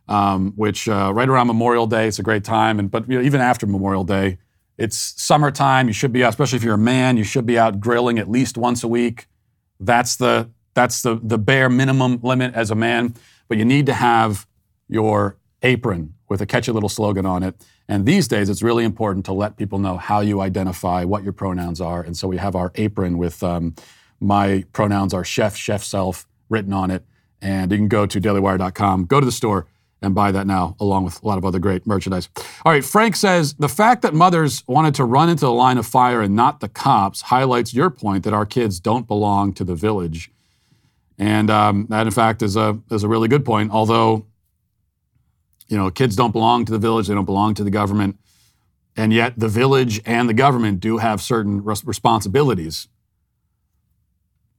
um, which uh, right around Memorial Day, it's a great time. And but you know, even after Memorial Day, it's summertime. You should be out, especially if you're a man. You should be out grilling at least once a week. That's the that's the the bare minimum limit as a man. But you need to have your apron with a catchy little slogan on it. And these days, it's really important to let people know how you identify, what your pronouns are. And so we have our apron with um, my pronouns are chef, chef self written on it. And you can go to daily wire dot com, go to the store and buy that now, along with a lot of other great merchandise. All right, Frank says, the fact that mothers wanted to run into the line of fire and not the cops highlights your point that our kids don't belong to the village. And um, that, in fact, is a is a really good point. Although, you know, kids don't belong to the village; they don't belong to the government, and yet the village and the government do have certain res- responsibilities.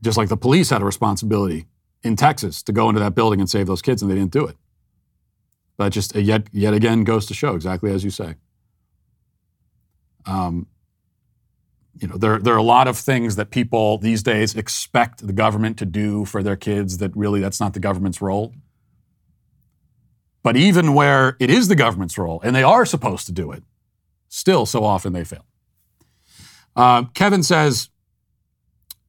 Just like the police had a responsibility in Texas to go into that building and save those kids, and they didn't do it. But just yet yet again goes to show, exactly as you say. Um, you know, there there are a lot of things that people these days expect the government to do for their kids that really that's not the government's role. But even where it is the government's role, and they are supposed to do it, still so often they fail. Uh, Kevin says,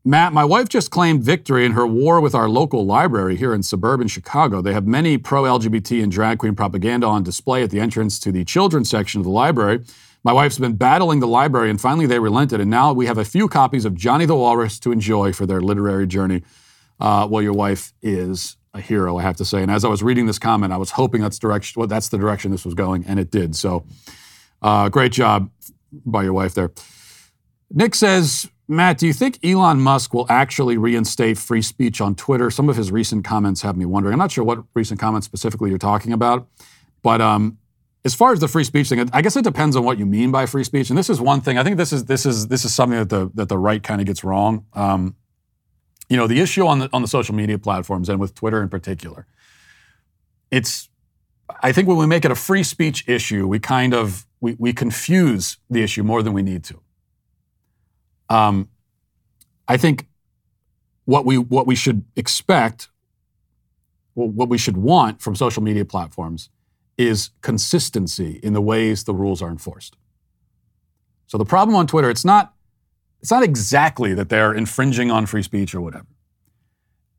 Matt, my wife just claimed victory in her war with our local library here in suburban Chicago. They have many pro-L G B T and drag queen propaganda on display at the entrance to the children's section of the library. My wife's been battling the library, and finally they relented, and now we have a few copies of Johnny the Walrus to enjoy for their literary journey. Uh, well, your wife is a hero, I have to say. And as I was reading this comment, I was hoping that's direction. Well, that's the direction this was going, and it did. So uh, great job by your wife there. Nick says, Matt, do you think Elon Musk will actually reinstate free speech on Twitter? Some of his recent comments have me wondering. I'm not sure what recent comments specifically you're talking about, but um, as far as the free speech thing, I guess it depends on what you mean by free speech. And this is one thing. I think this is this is this is something that the that the right kind of gets wrong. Um, you know, the issue on the on the social media platforms and with Twitter in particular, it's. I think when we make it a free speech issue, we kind of we we confuse the issue more than we need to. Um, I think what we what we should expect, what we should want from social media platforms is consistency in the ways the rules are enforced. So the problem on Twitter, it's not it's not exactly that they're infringing on free speech or whatever.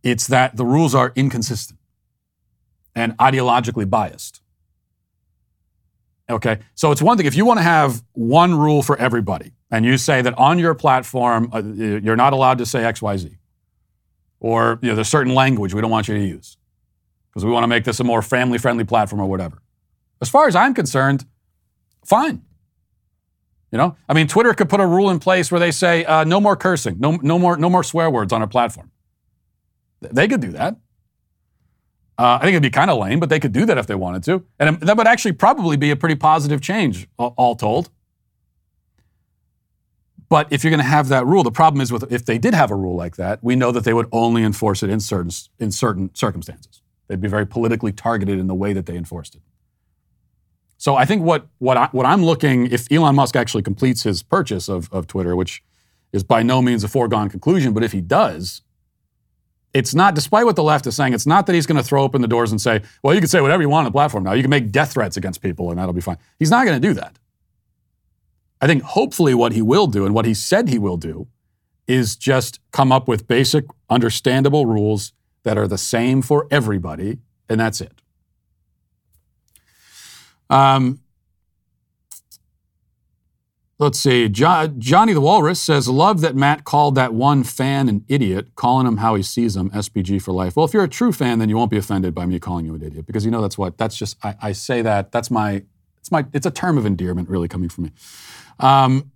It's that the rules are inconsistent and ideologically biased. Okay, so it's one thing, if you want to have one rule for everybody, and you say that on your platform, uh, you're not allowed to say X, Y, Z, or you know, there's certain language we don't want you to use, because we want to make this a more family-friendly platform or whatever. As far as I'm concerned, fine. You know, I mean, Twitter could put a rule in place where they say uh, no more cursing, no, no more, no more swear words on our platform. They could do that. Uh, I think it'd be kind of lame, but they could do that if they wanted to. And that would actually probably be a pretty positive change, all told. But if you're going to have that rule, the problem is with if they did have a rule like that, we know that they would only enforce it in certain, in certain circumstances. They'd be very politically targeted in the way that they enforced it. So I think what what, I, what I'm looking, if Elon Musk actually completes his purchase of, of Twitter, which is by no means a foregone conclusion, but if he does, it's not, despite what the left is saying, it's not that he's going to throw open the doors and say, well, you can say whatever you want on the platform now. You can make death threats against people and that'll be fine. He's not going to do that. I think hopefully what he will do and what he said he will do is just come up with basic, understandable rules that are the same for everybody, and that's it. Um, Let's see. Jo- Johnny the Walrus says, love that Matt called that one fan an idiot, calling him how he sees him, S P G for life. Well, if you're a true fan, then you won't be offended by me calling you an idiot, because you know that's what, that's just, I, I say that, that's my, it's my, it's a term of endearment really coming from me. Um,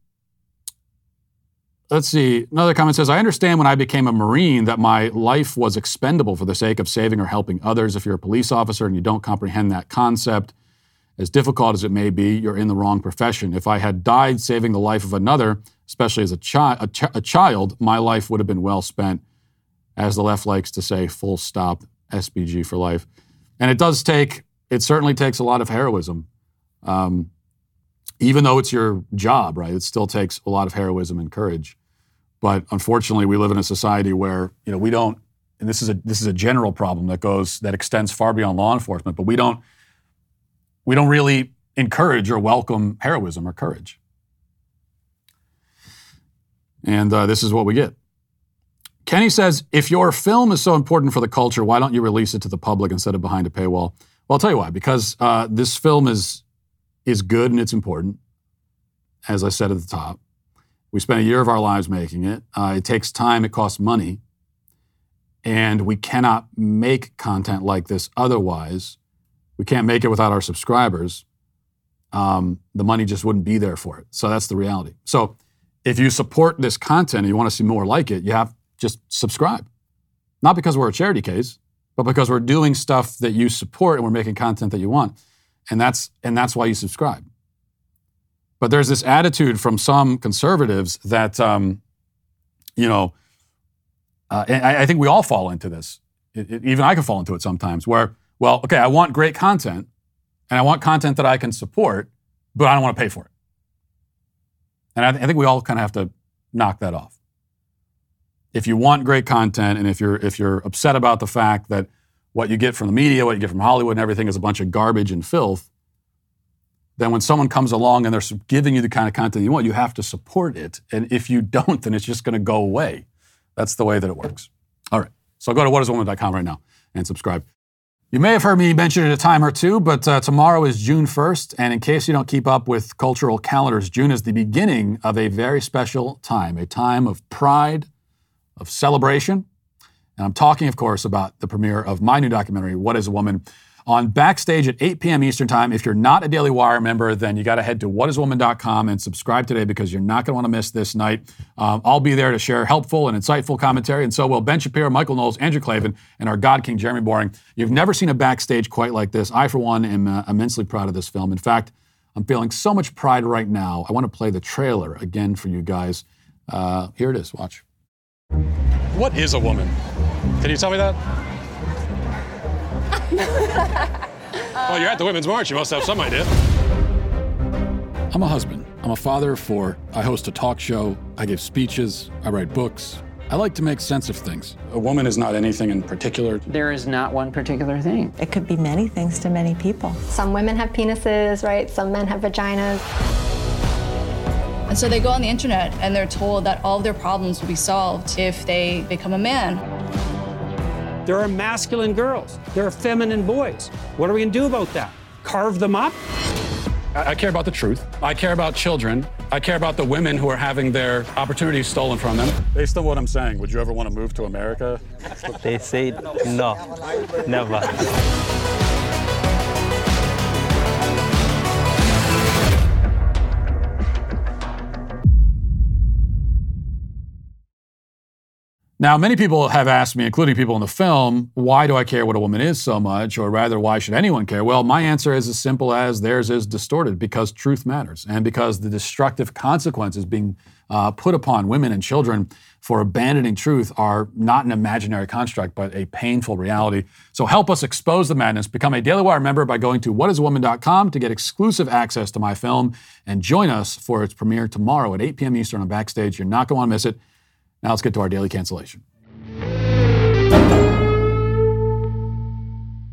let's see. Another comment says, I understand when I became a Marine that my life was expendable for the sake of saving or helping others. If you're a police officer and you don't comprehend that concept, as difficult as it may be, you're in the wrong profession. If I had died saving the life of another, especially as a, chi- a, ch- a child, my life would have been well spent. As the left likes to say, full stop, S B G for life. And it does take, it certainly takes a lot of heroism. Um, even though it's your job, right? It still takes a lot of heroism and courage. But unfortunately, we live in a society where, you know, we don't, and this is a this is a general problem that goes, that extends far beyond law enforcement, but we don't, We don't really encourage or welcome heroism or courage. And uh, this is what we get. Kenny says, if your film is so important for the culture, why don't you release it to the public instead of behind a paywall? Well, I'll tell you why. Because uh, this film is, is good and it's important, as I said at the top. We spent a year of our lives making it. Uh, it takes time. It costs money. And we cannot make content like this otherwise. We can't make it without our subscribers. Um, the money just wouldn't be there for it. So that's the reality. So if you support this content and you want to see more like it, you have just subscribe. Not because we're a charity case, but because we're doing stuff that you support and we're making content that you want. And that's and that's why you subscribe. But there's this attitude from some conservatives that, um, you know, uh, and I, I think we all fall into this. It, it, even I can fall into it sometimes where, well, okay, I want great content and I want content that I can support, but I don't want to pay for it. And I, th- I think we all kind of have to knock that off. If you want great content and if you're if you're upset about the fact that what you get from the media, what you get from Hollywood and everything is a bunch of garbage and filth, then when someone comes along and they're giving you the kind of content you want, you have to support it. And if you don't, then it's just going to go away. That's the way that it works. All right. So go to what is a woman dot com right now and subscribe. You may have heard me mention it a time or two, but uh, tomorrow is June first. And in case you don't keep up with cultural calendars, June is the beginning of a very special time, a time of pride, of celebration. And I'm talking, of course, about the premiere of my new documentary, What is a Woman?, on Backstage at eight p.m. Eastern Time. If you're not a Daily Wire member, then you got to head to what is a woman dot com and subscribe today because you're not going to want to miss this night. Um, I'll be there to share helpful and insightful commentary, and so will Ben Shapiro, Michael Knowles, Andrew Clavin, and our God King, Jeremy Boring. You've never seen a Backstage quite like this. I, for one, am uh, immensely proud of this film. In fact, I'm feeling so much pride right now. I want to play the trailer again for you guys. Uh, here it is. Watch. What is a woman? Can you tell me that? Well, you're at the Women's March. You must have some idea. I'm a husband. I'm a father of four. I host a talk show. I give speeches. I write books. I like to make sense of things. A woman is not anything in particular. There is not one particular thing. It could be many things to many people. Some women have penises, right? Some men have vaginas. And so they go on the internet and they're told that all their problems will be solved if they become a man. There are masculine girls. There are feminine boys. What are we going to do about that? Carve them up? I care about the truth. I care about children. I care about the women who are having their opportunities stolen from them. Based on what I'm saying, would you ever want to move to America? They say no, never. Now, many people have asked me, including people in the film, why do I care what a woman is so much, or rather, why should anyone care? Well, my answer is as simple as theirs is distorted, because truth matters, and because the destructive consequences being uh, put upon women and children for abandoning truth are not an imaginary construct, but a painful reality. So help us expose the madness. Become a Daily Wire member by going to what is a woman dot com to get exclusive access to my film, and join us for its premiere tomorrow at eight p.m. Eastern on Backstage. You're not going to want to miss it. Now let's get to our daily cancellation.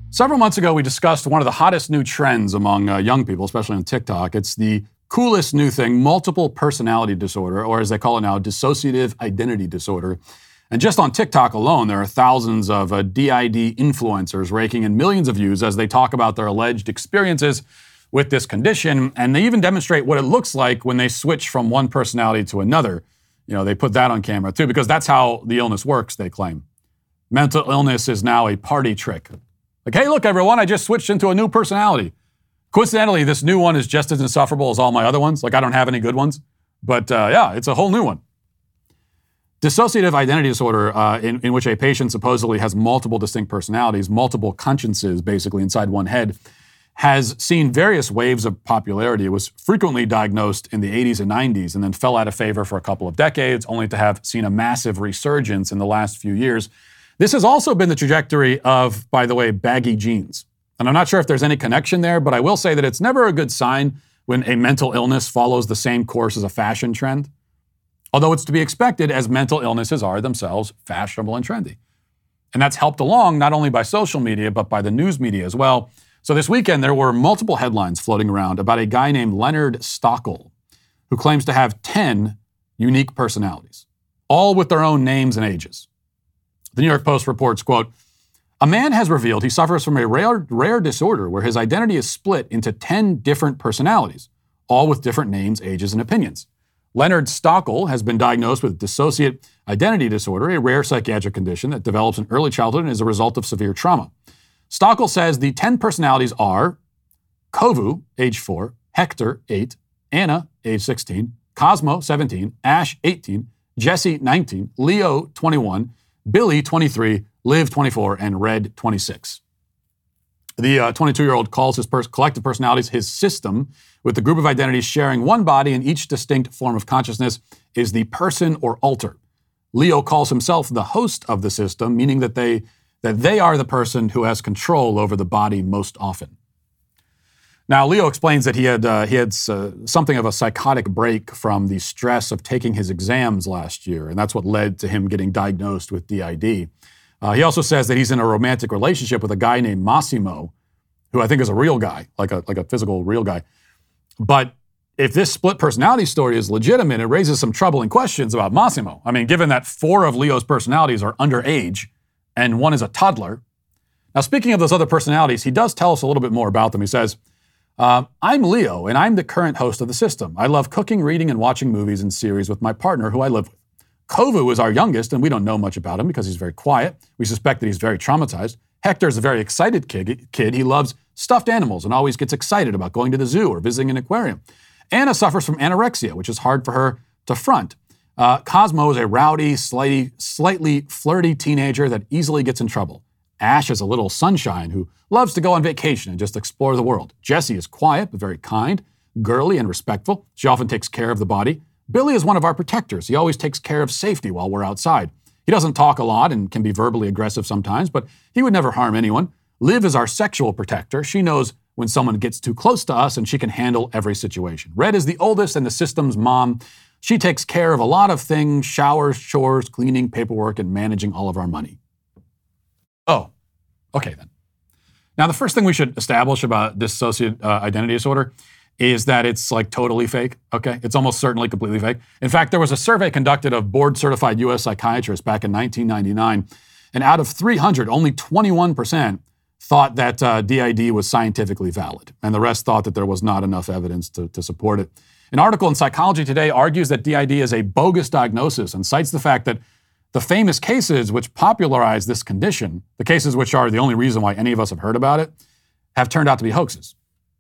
Several months ago, we discussed one of the hottest new trends among uh, young people, especially on TikTok. It's the coolest new thing, multiple personality disorder, or as they call it now, dissociative identity disorder. And just on TikTok alone, there are thousands of uh, D I D influencers raking in millions of views as they talk about their alleged experiences with this condition. And they even demonstrate what it looks like when they switch from one personality to another. You know, they put that on camera too, because that's how the illness works, they claim. Mental illness is now a party trick. Like, hey, look, everyone, I just switched into a new personality. Coincidentally, this new one is just as insufferable as all my other ones. Like, I don't have any good ones. But uh, yeah, it's a whole new one. Dissociative identity disorder, uh, in, in which a patient supposedly has multiple distinct personalities, multiple consciences basically inside one head, has seen various waves of popularity. It was frequently diagnosed in the eighties and nineties and then fell out of favor for a couple of decades, only to have seen a massive resurgence in the last few years. This has also been the trajectory of, by the way, baggy jeans. And I'm not sure if there's any connection there, but I will say that it's never a good sign when a mental illness follows the same course as a fashion trend, although it's to be expected as mental illnesses are themselves fashionable and trendy. And that's helped along not only by social media, but by the news media as well. So this weekend, there were multiple headlines floating around about a guy named Leonard Stockel, who claims to have ten unique personalities, all with their own names and ages. The New York Post reports, quote, a man has revealed he suffers from a rare, rare disorder where his identity is split into ten different personalities, all with different names, ages, and opinions. Leonard Stockel has been diagnosed with dissociative identity disorder, a rare psychiatric condition that develops in early childhood and is a result of severe trauma. Stockel says the ten personalities are Kovu, age four, Hector, eight, Anna, age sixteen, Cosmo, seventeen, Ash, eighteen, Jesse, nineteen, Leo, twenty-one, Billy, twenty-three, Liv, twenty-four, and Red, twenty-six. The uh, twenty-two-year-old calls his pers- collective personalities his system, with the group of identities sharing one body and each distinct form of consciousness is the person or alter. Leo calls himself the host of the system, meaning that they that they are the person who has control over the body most often. Now, Leo explains that he had uh, he had uh, something of a psychotic break from the stress of taking his exams last year, and that's what led to him getting diagnosed with D I D. Uh, he also says that he's in a romantic relationship with a guy named Massimo, who I think is a real guy, like a like a physical real guy. But if this split personality story is legitimate, it raises some troubling questions about Massimo. I mean, given that four of Leo's personalities are underage and one is a toddler. Now, speaking of those other personalities, he does tell us a little bit more about them. He says, uh, I'm Leo, and I'm the current host of the system. I love cooking, reading, and watching movies and series with my partner, who I live with. Kovu is our youngest, and we don't know much about him because he's very quiet. We suspect that he's very traumatized. Hector is a very excited kid. kid. He loves stuffed animals and always gets excited about going to the zoo or visiting an aquarium. Anna suffers from anorexia, which is hard for her to front. Uh, Cosmo is a rowdy, slightly, slightly flirty teenager that easily gets in trouble. Ash is a little sunshine who loves to go on vacation and just explore the world. Jessie is quiet but very kind, girly and respectful. She often takes care of the body. Billy is one of our protectors. He always takes care of safety while we're outside. He doesn't talk a lot and can be verbally aggressive sometimes, but he would never harm anyone. Liv is our sexual protector. She knows when someone gets too close to us, and she can handle every situation. Red is the oldest and the system's mom. She takes care of a lot of things: showers, chores, cleaning, paperwork, and managing all of our money. Oh, okay then. Now, the first thing we should establish about dissociative uh, identity disorder is that it's like totally fake, okay? It's almost certainly completely fake. In fact, there was a survey conducted of board-certified U S psychiatrists back in nineteen ninety-nine, and out of three hundred, only twenty-one percent thought that uh, D I D was scientifically valid, and the rest thought that there was not enough evidence to, to support it. An article in Psychology Today argues that D I D is a bogus diagnosis and cites the fact that the famous cases which popularized this condition, the cases which are the only reason why any of us have heard about it, have turned out to be hoaxes.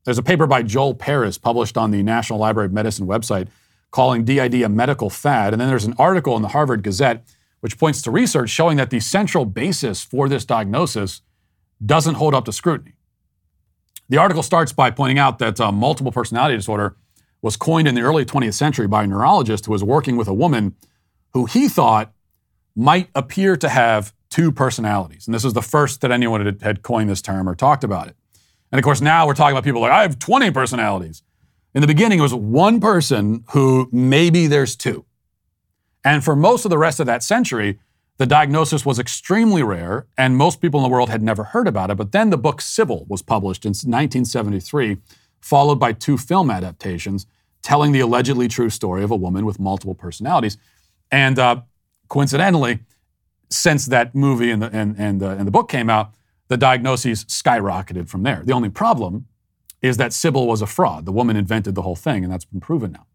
There's a paper by Joel Paris published on the National Library of Medicine website calling D I D a medical fad. And then there's an article in the Harvard Gazette which points to research showing that the central basis for this diagnosis doesn't hold up to scrutiny. The article starts by pointing out that uh, multiple personality disorder was coined in the early twentieth century by a neurologist who was working with a woman who he thought might appear to have two personalities. And this is the first that anyone had coined this term or talked about it. And of course, now we're talking about people like, I have twenty personalities. In the beginning, it was one person who maybe there's two. And for most of the rest of that century, the diagnosis was extremely rare, and most people in the world had never heard about it. But then the book Sybil was published in nineteen seventy-three, followed by two film adaptations telling the allegedly true story of a woman with multiple personalities. And uh, coincidentally, since that movie and the, and, and, uh, and the book came out, the diagnoses skyrocketed from there. The only problem is that Sybil was a fraud. The woman invented the whole thing, and that's been proven now.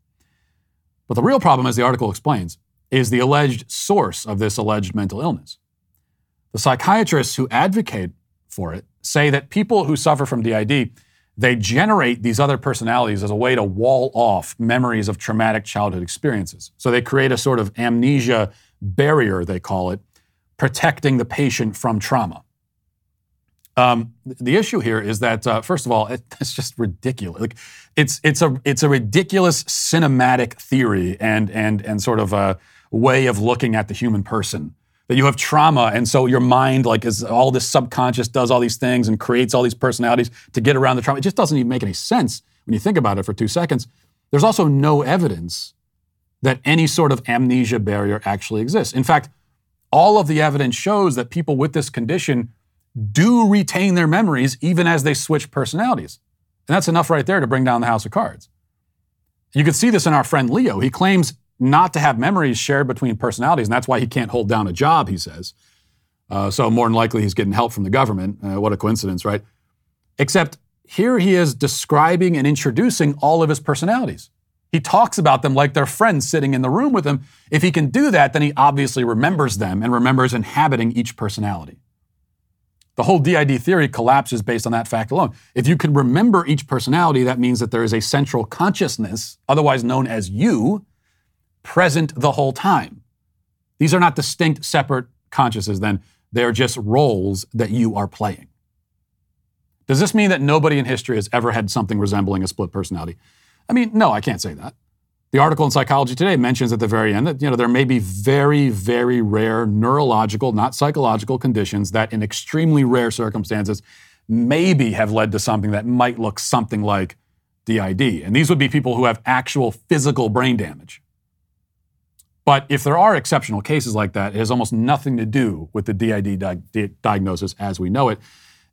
But the real problem, as the article explains, is the alleged source of this alleged mental illness. The psychiatrists who advocate for it say that people who suffer from D I D, they generate these other personalities as a way to wall off memories of traumatic childhood experiences. So they create a sort of amnesia barrier, they call it, protecting the patient from trauma. Um, the issue here is that, uh, first of all, it, it's just ridiculous. Like, it's it's a it's a ridiculous cinematic theory and and and sort of a way of looking at the human person, that you have trauma, and so your mind, like, is all this subconscious, does all these things and creates all these personalities to get around the trauma. It just doesn't even make any sense when you think about it for two seconds. There's also no evidence that any sort of amnesia barrier actually exists. In fact, all of the evidence shows that people with this condition do retain their memories even as they switch personalities. And that's enough right there to bring down the house of cards. You can see this in our friend Leo. He claims not to have memories shared between personalities, and that's why he can't hold down a job, he says. Uh, so more than likely he's getting help from the government. Uh, what a coincidence, right? Except here he is describing and introducing all of his personalities. He talks about them like they're friends sitting in the room with him. If he can do that, then he obviously remembers them and remembers inhabiting each personality. The whole D I D theory collapses based on that fact alone. If you can remember each personality, that means that there is a central consciousness, otherwise known as you, present the whole time. These are not distinct, separate consciousnesses then. They're just roles that you are playing. Does this mean that nobody in history has ever had something resembling a split personality? I mean, no, I can't say that. The article in Psychology Today mentions at the very end that, you know, there may be very, very rare neurological, not psychological conditions that in extremely rare circumstances maybe have led to something that might look something like D I D. And these would be people who have actual physical brain damage. But if there are exceptional cases like that, it has almost nothing to do with the D I D di- diagnosis as we know it.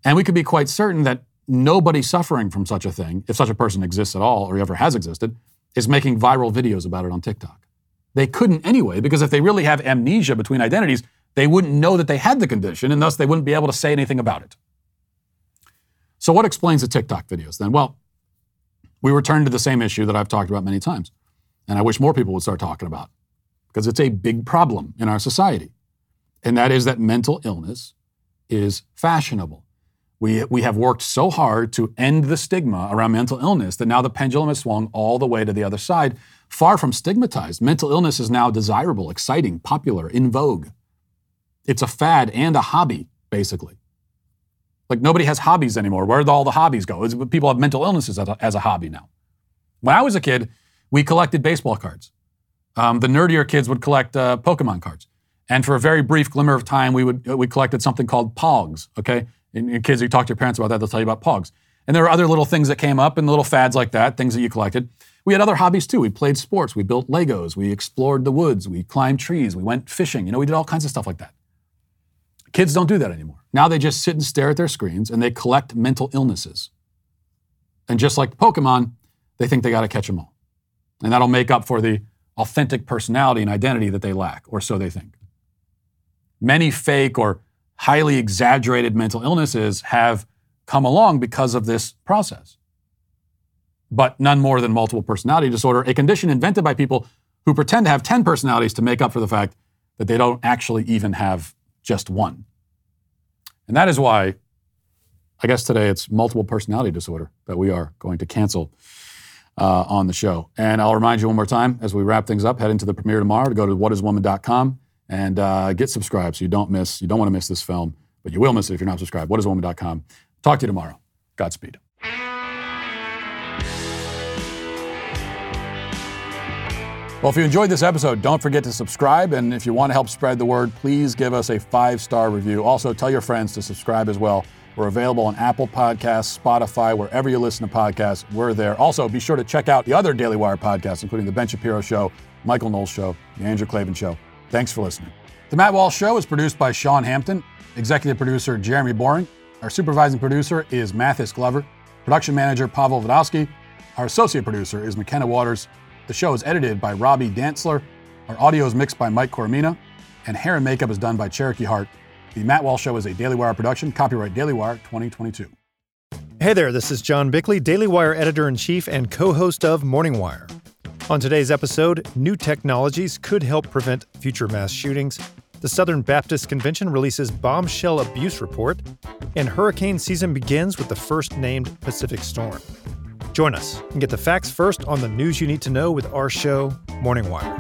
And we could be quite certain that nobody suffering from such a thing, if such a person exists at all or ever has existed, is making viral videos about it on TikTok. They couldn't anyway, because if they really have amnesia between identities, they wouldn't know that they had the condition, and thus they wouldn't be able to say anything about it. So what explains the TikTok videos then? Well, we return to the same issue that I've talked about many times, and I wish more people would start talking about, because it's a big problem in our society. And that is that mental illness is fashionable. We, we have worked so hard to end the stigma around mental illness that now the pendulum has swung all the way to the other side. Far from stigmatized, mental illness is now desirable, exciting, popular, in vogue. It's a fad and a hobby, basically. Like, nobody has hobbies anymore. Where do all the hobbies go? It's, people have mental illnesses as a, as a hobby now. When I was a kid, we collected baseball cards. Um, the nerdier kids would collect uh, Pokemon cards. And for a very brief glimmer of time, we would we collected something called Pogs, okay? And, and kids, you talk to your parents about that, they'll tell you about Pogs. And there were other little things that came up and little fads like that, things that you collected. We had other hobbies too. We played sports. We built Legos. We explored the woods. We climbed trees. We went fishing. You know, we did all kinds of stuff like that. Kids don't do that anymore. Now they just sit and stare at their screens and they collect mental illnesses. And just like Pokemon, they think they got to catch them all. And that'll make up for the authentic personality and identity that they lack, or so they think. Many fake or highly exaggerated mental illnesses have come along because of this process. But none more than multiple personality disorder, a condition invented by people who pretend to have ten personalities to make up for the fact that they don't actually even have just one. And that is why, I guess today, it's multiple personality disorder that we are going to cancel uh, on the show. And I'll remind you one more time, as we wrap things up, head into the premiere tomorrow to go to what is woman dot com and uh, get subscribed so you don't miss, you don't want to miss this film, but you will miss it if you're not subscribed. what is woman dot com. Talk to you tomorrow. Godspeed. Well, if you enjoyed this episode, don't forget to subscribe. And if you want to help spread the word, please give us a five-star review. Also, tell your friends to subscribe as well. We're available on Apple Podcasts, Spotify, wherever you listen to podcasts, we're there. Also, be sure to check out the other Daily Wire podcasts, including The Ben Shapiro Show, Michael Knowles Show, The Andrew Clavin Show. Thanks for listening. The Matt Walsh Show is produced by Sean Hampton, executive producer Jeremy Boring. Our supervising producer is Mathis Glover, production manager Pavel Vodowski. Our associate producer is McKenna Waters. The show is edited by Robbie Dantzler. Our audio is mixed by Mike Coromina. And hair and makeup is done by Cherokee Hart. The Matt Walsh Show is a Daily Wire production. Copyright Daily Wire twenty twenty-two. Hey there, this is John Bickley, Daily Wire editor-in-chief and co-host of Morning Wire. On today's episode, new technologies could help prevent future mass shootings. The Southern Baptist Convention releases bombshell abuse report. And hurricane season begins with the first named Pacific storm. Join us and get the facts first on the news you need to know with our show, Morning Wire.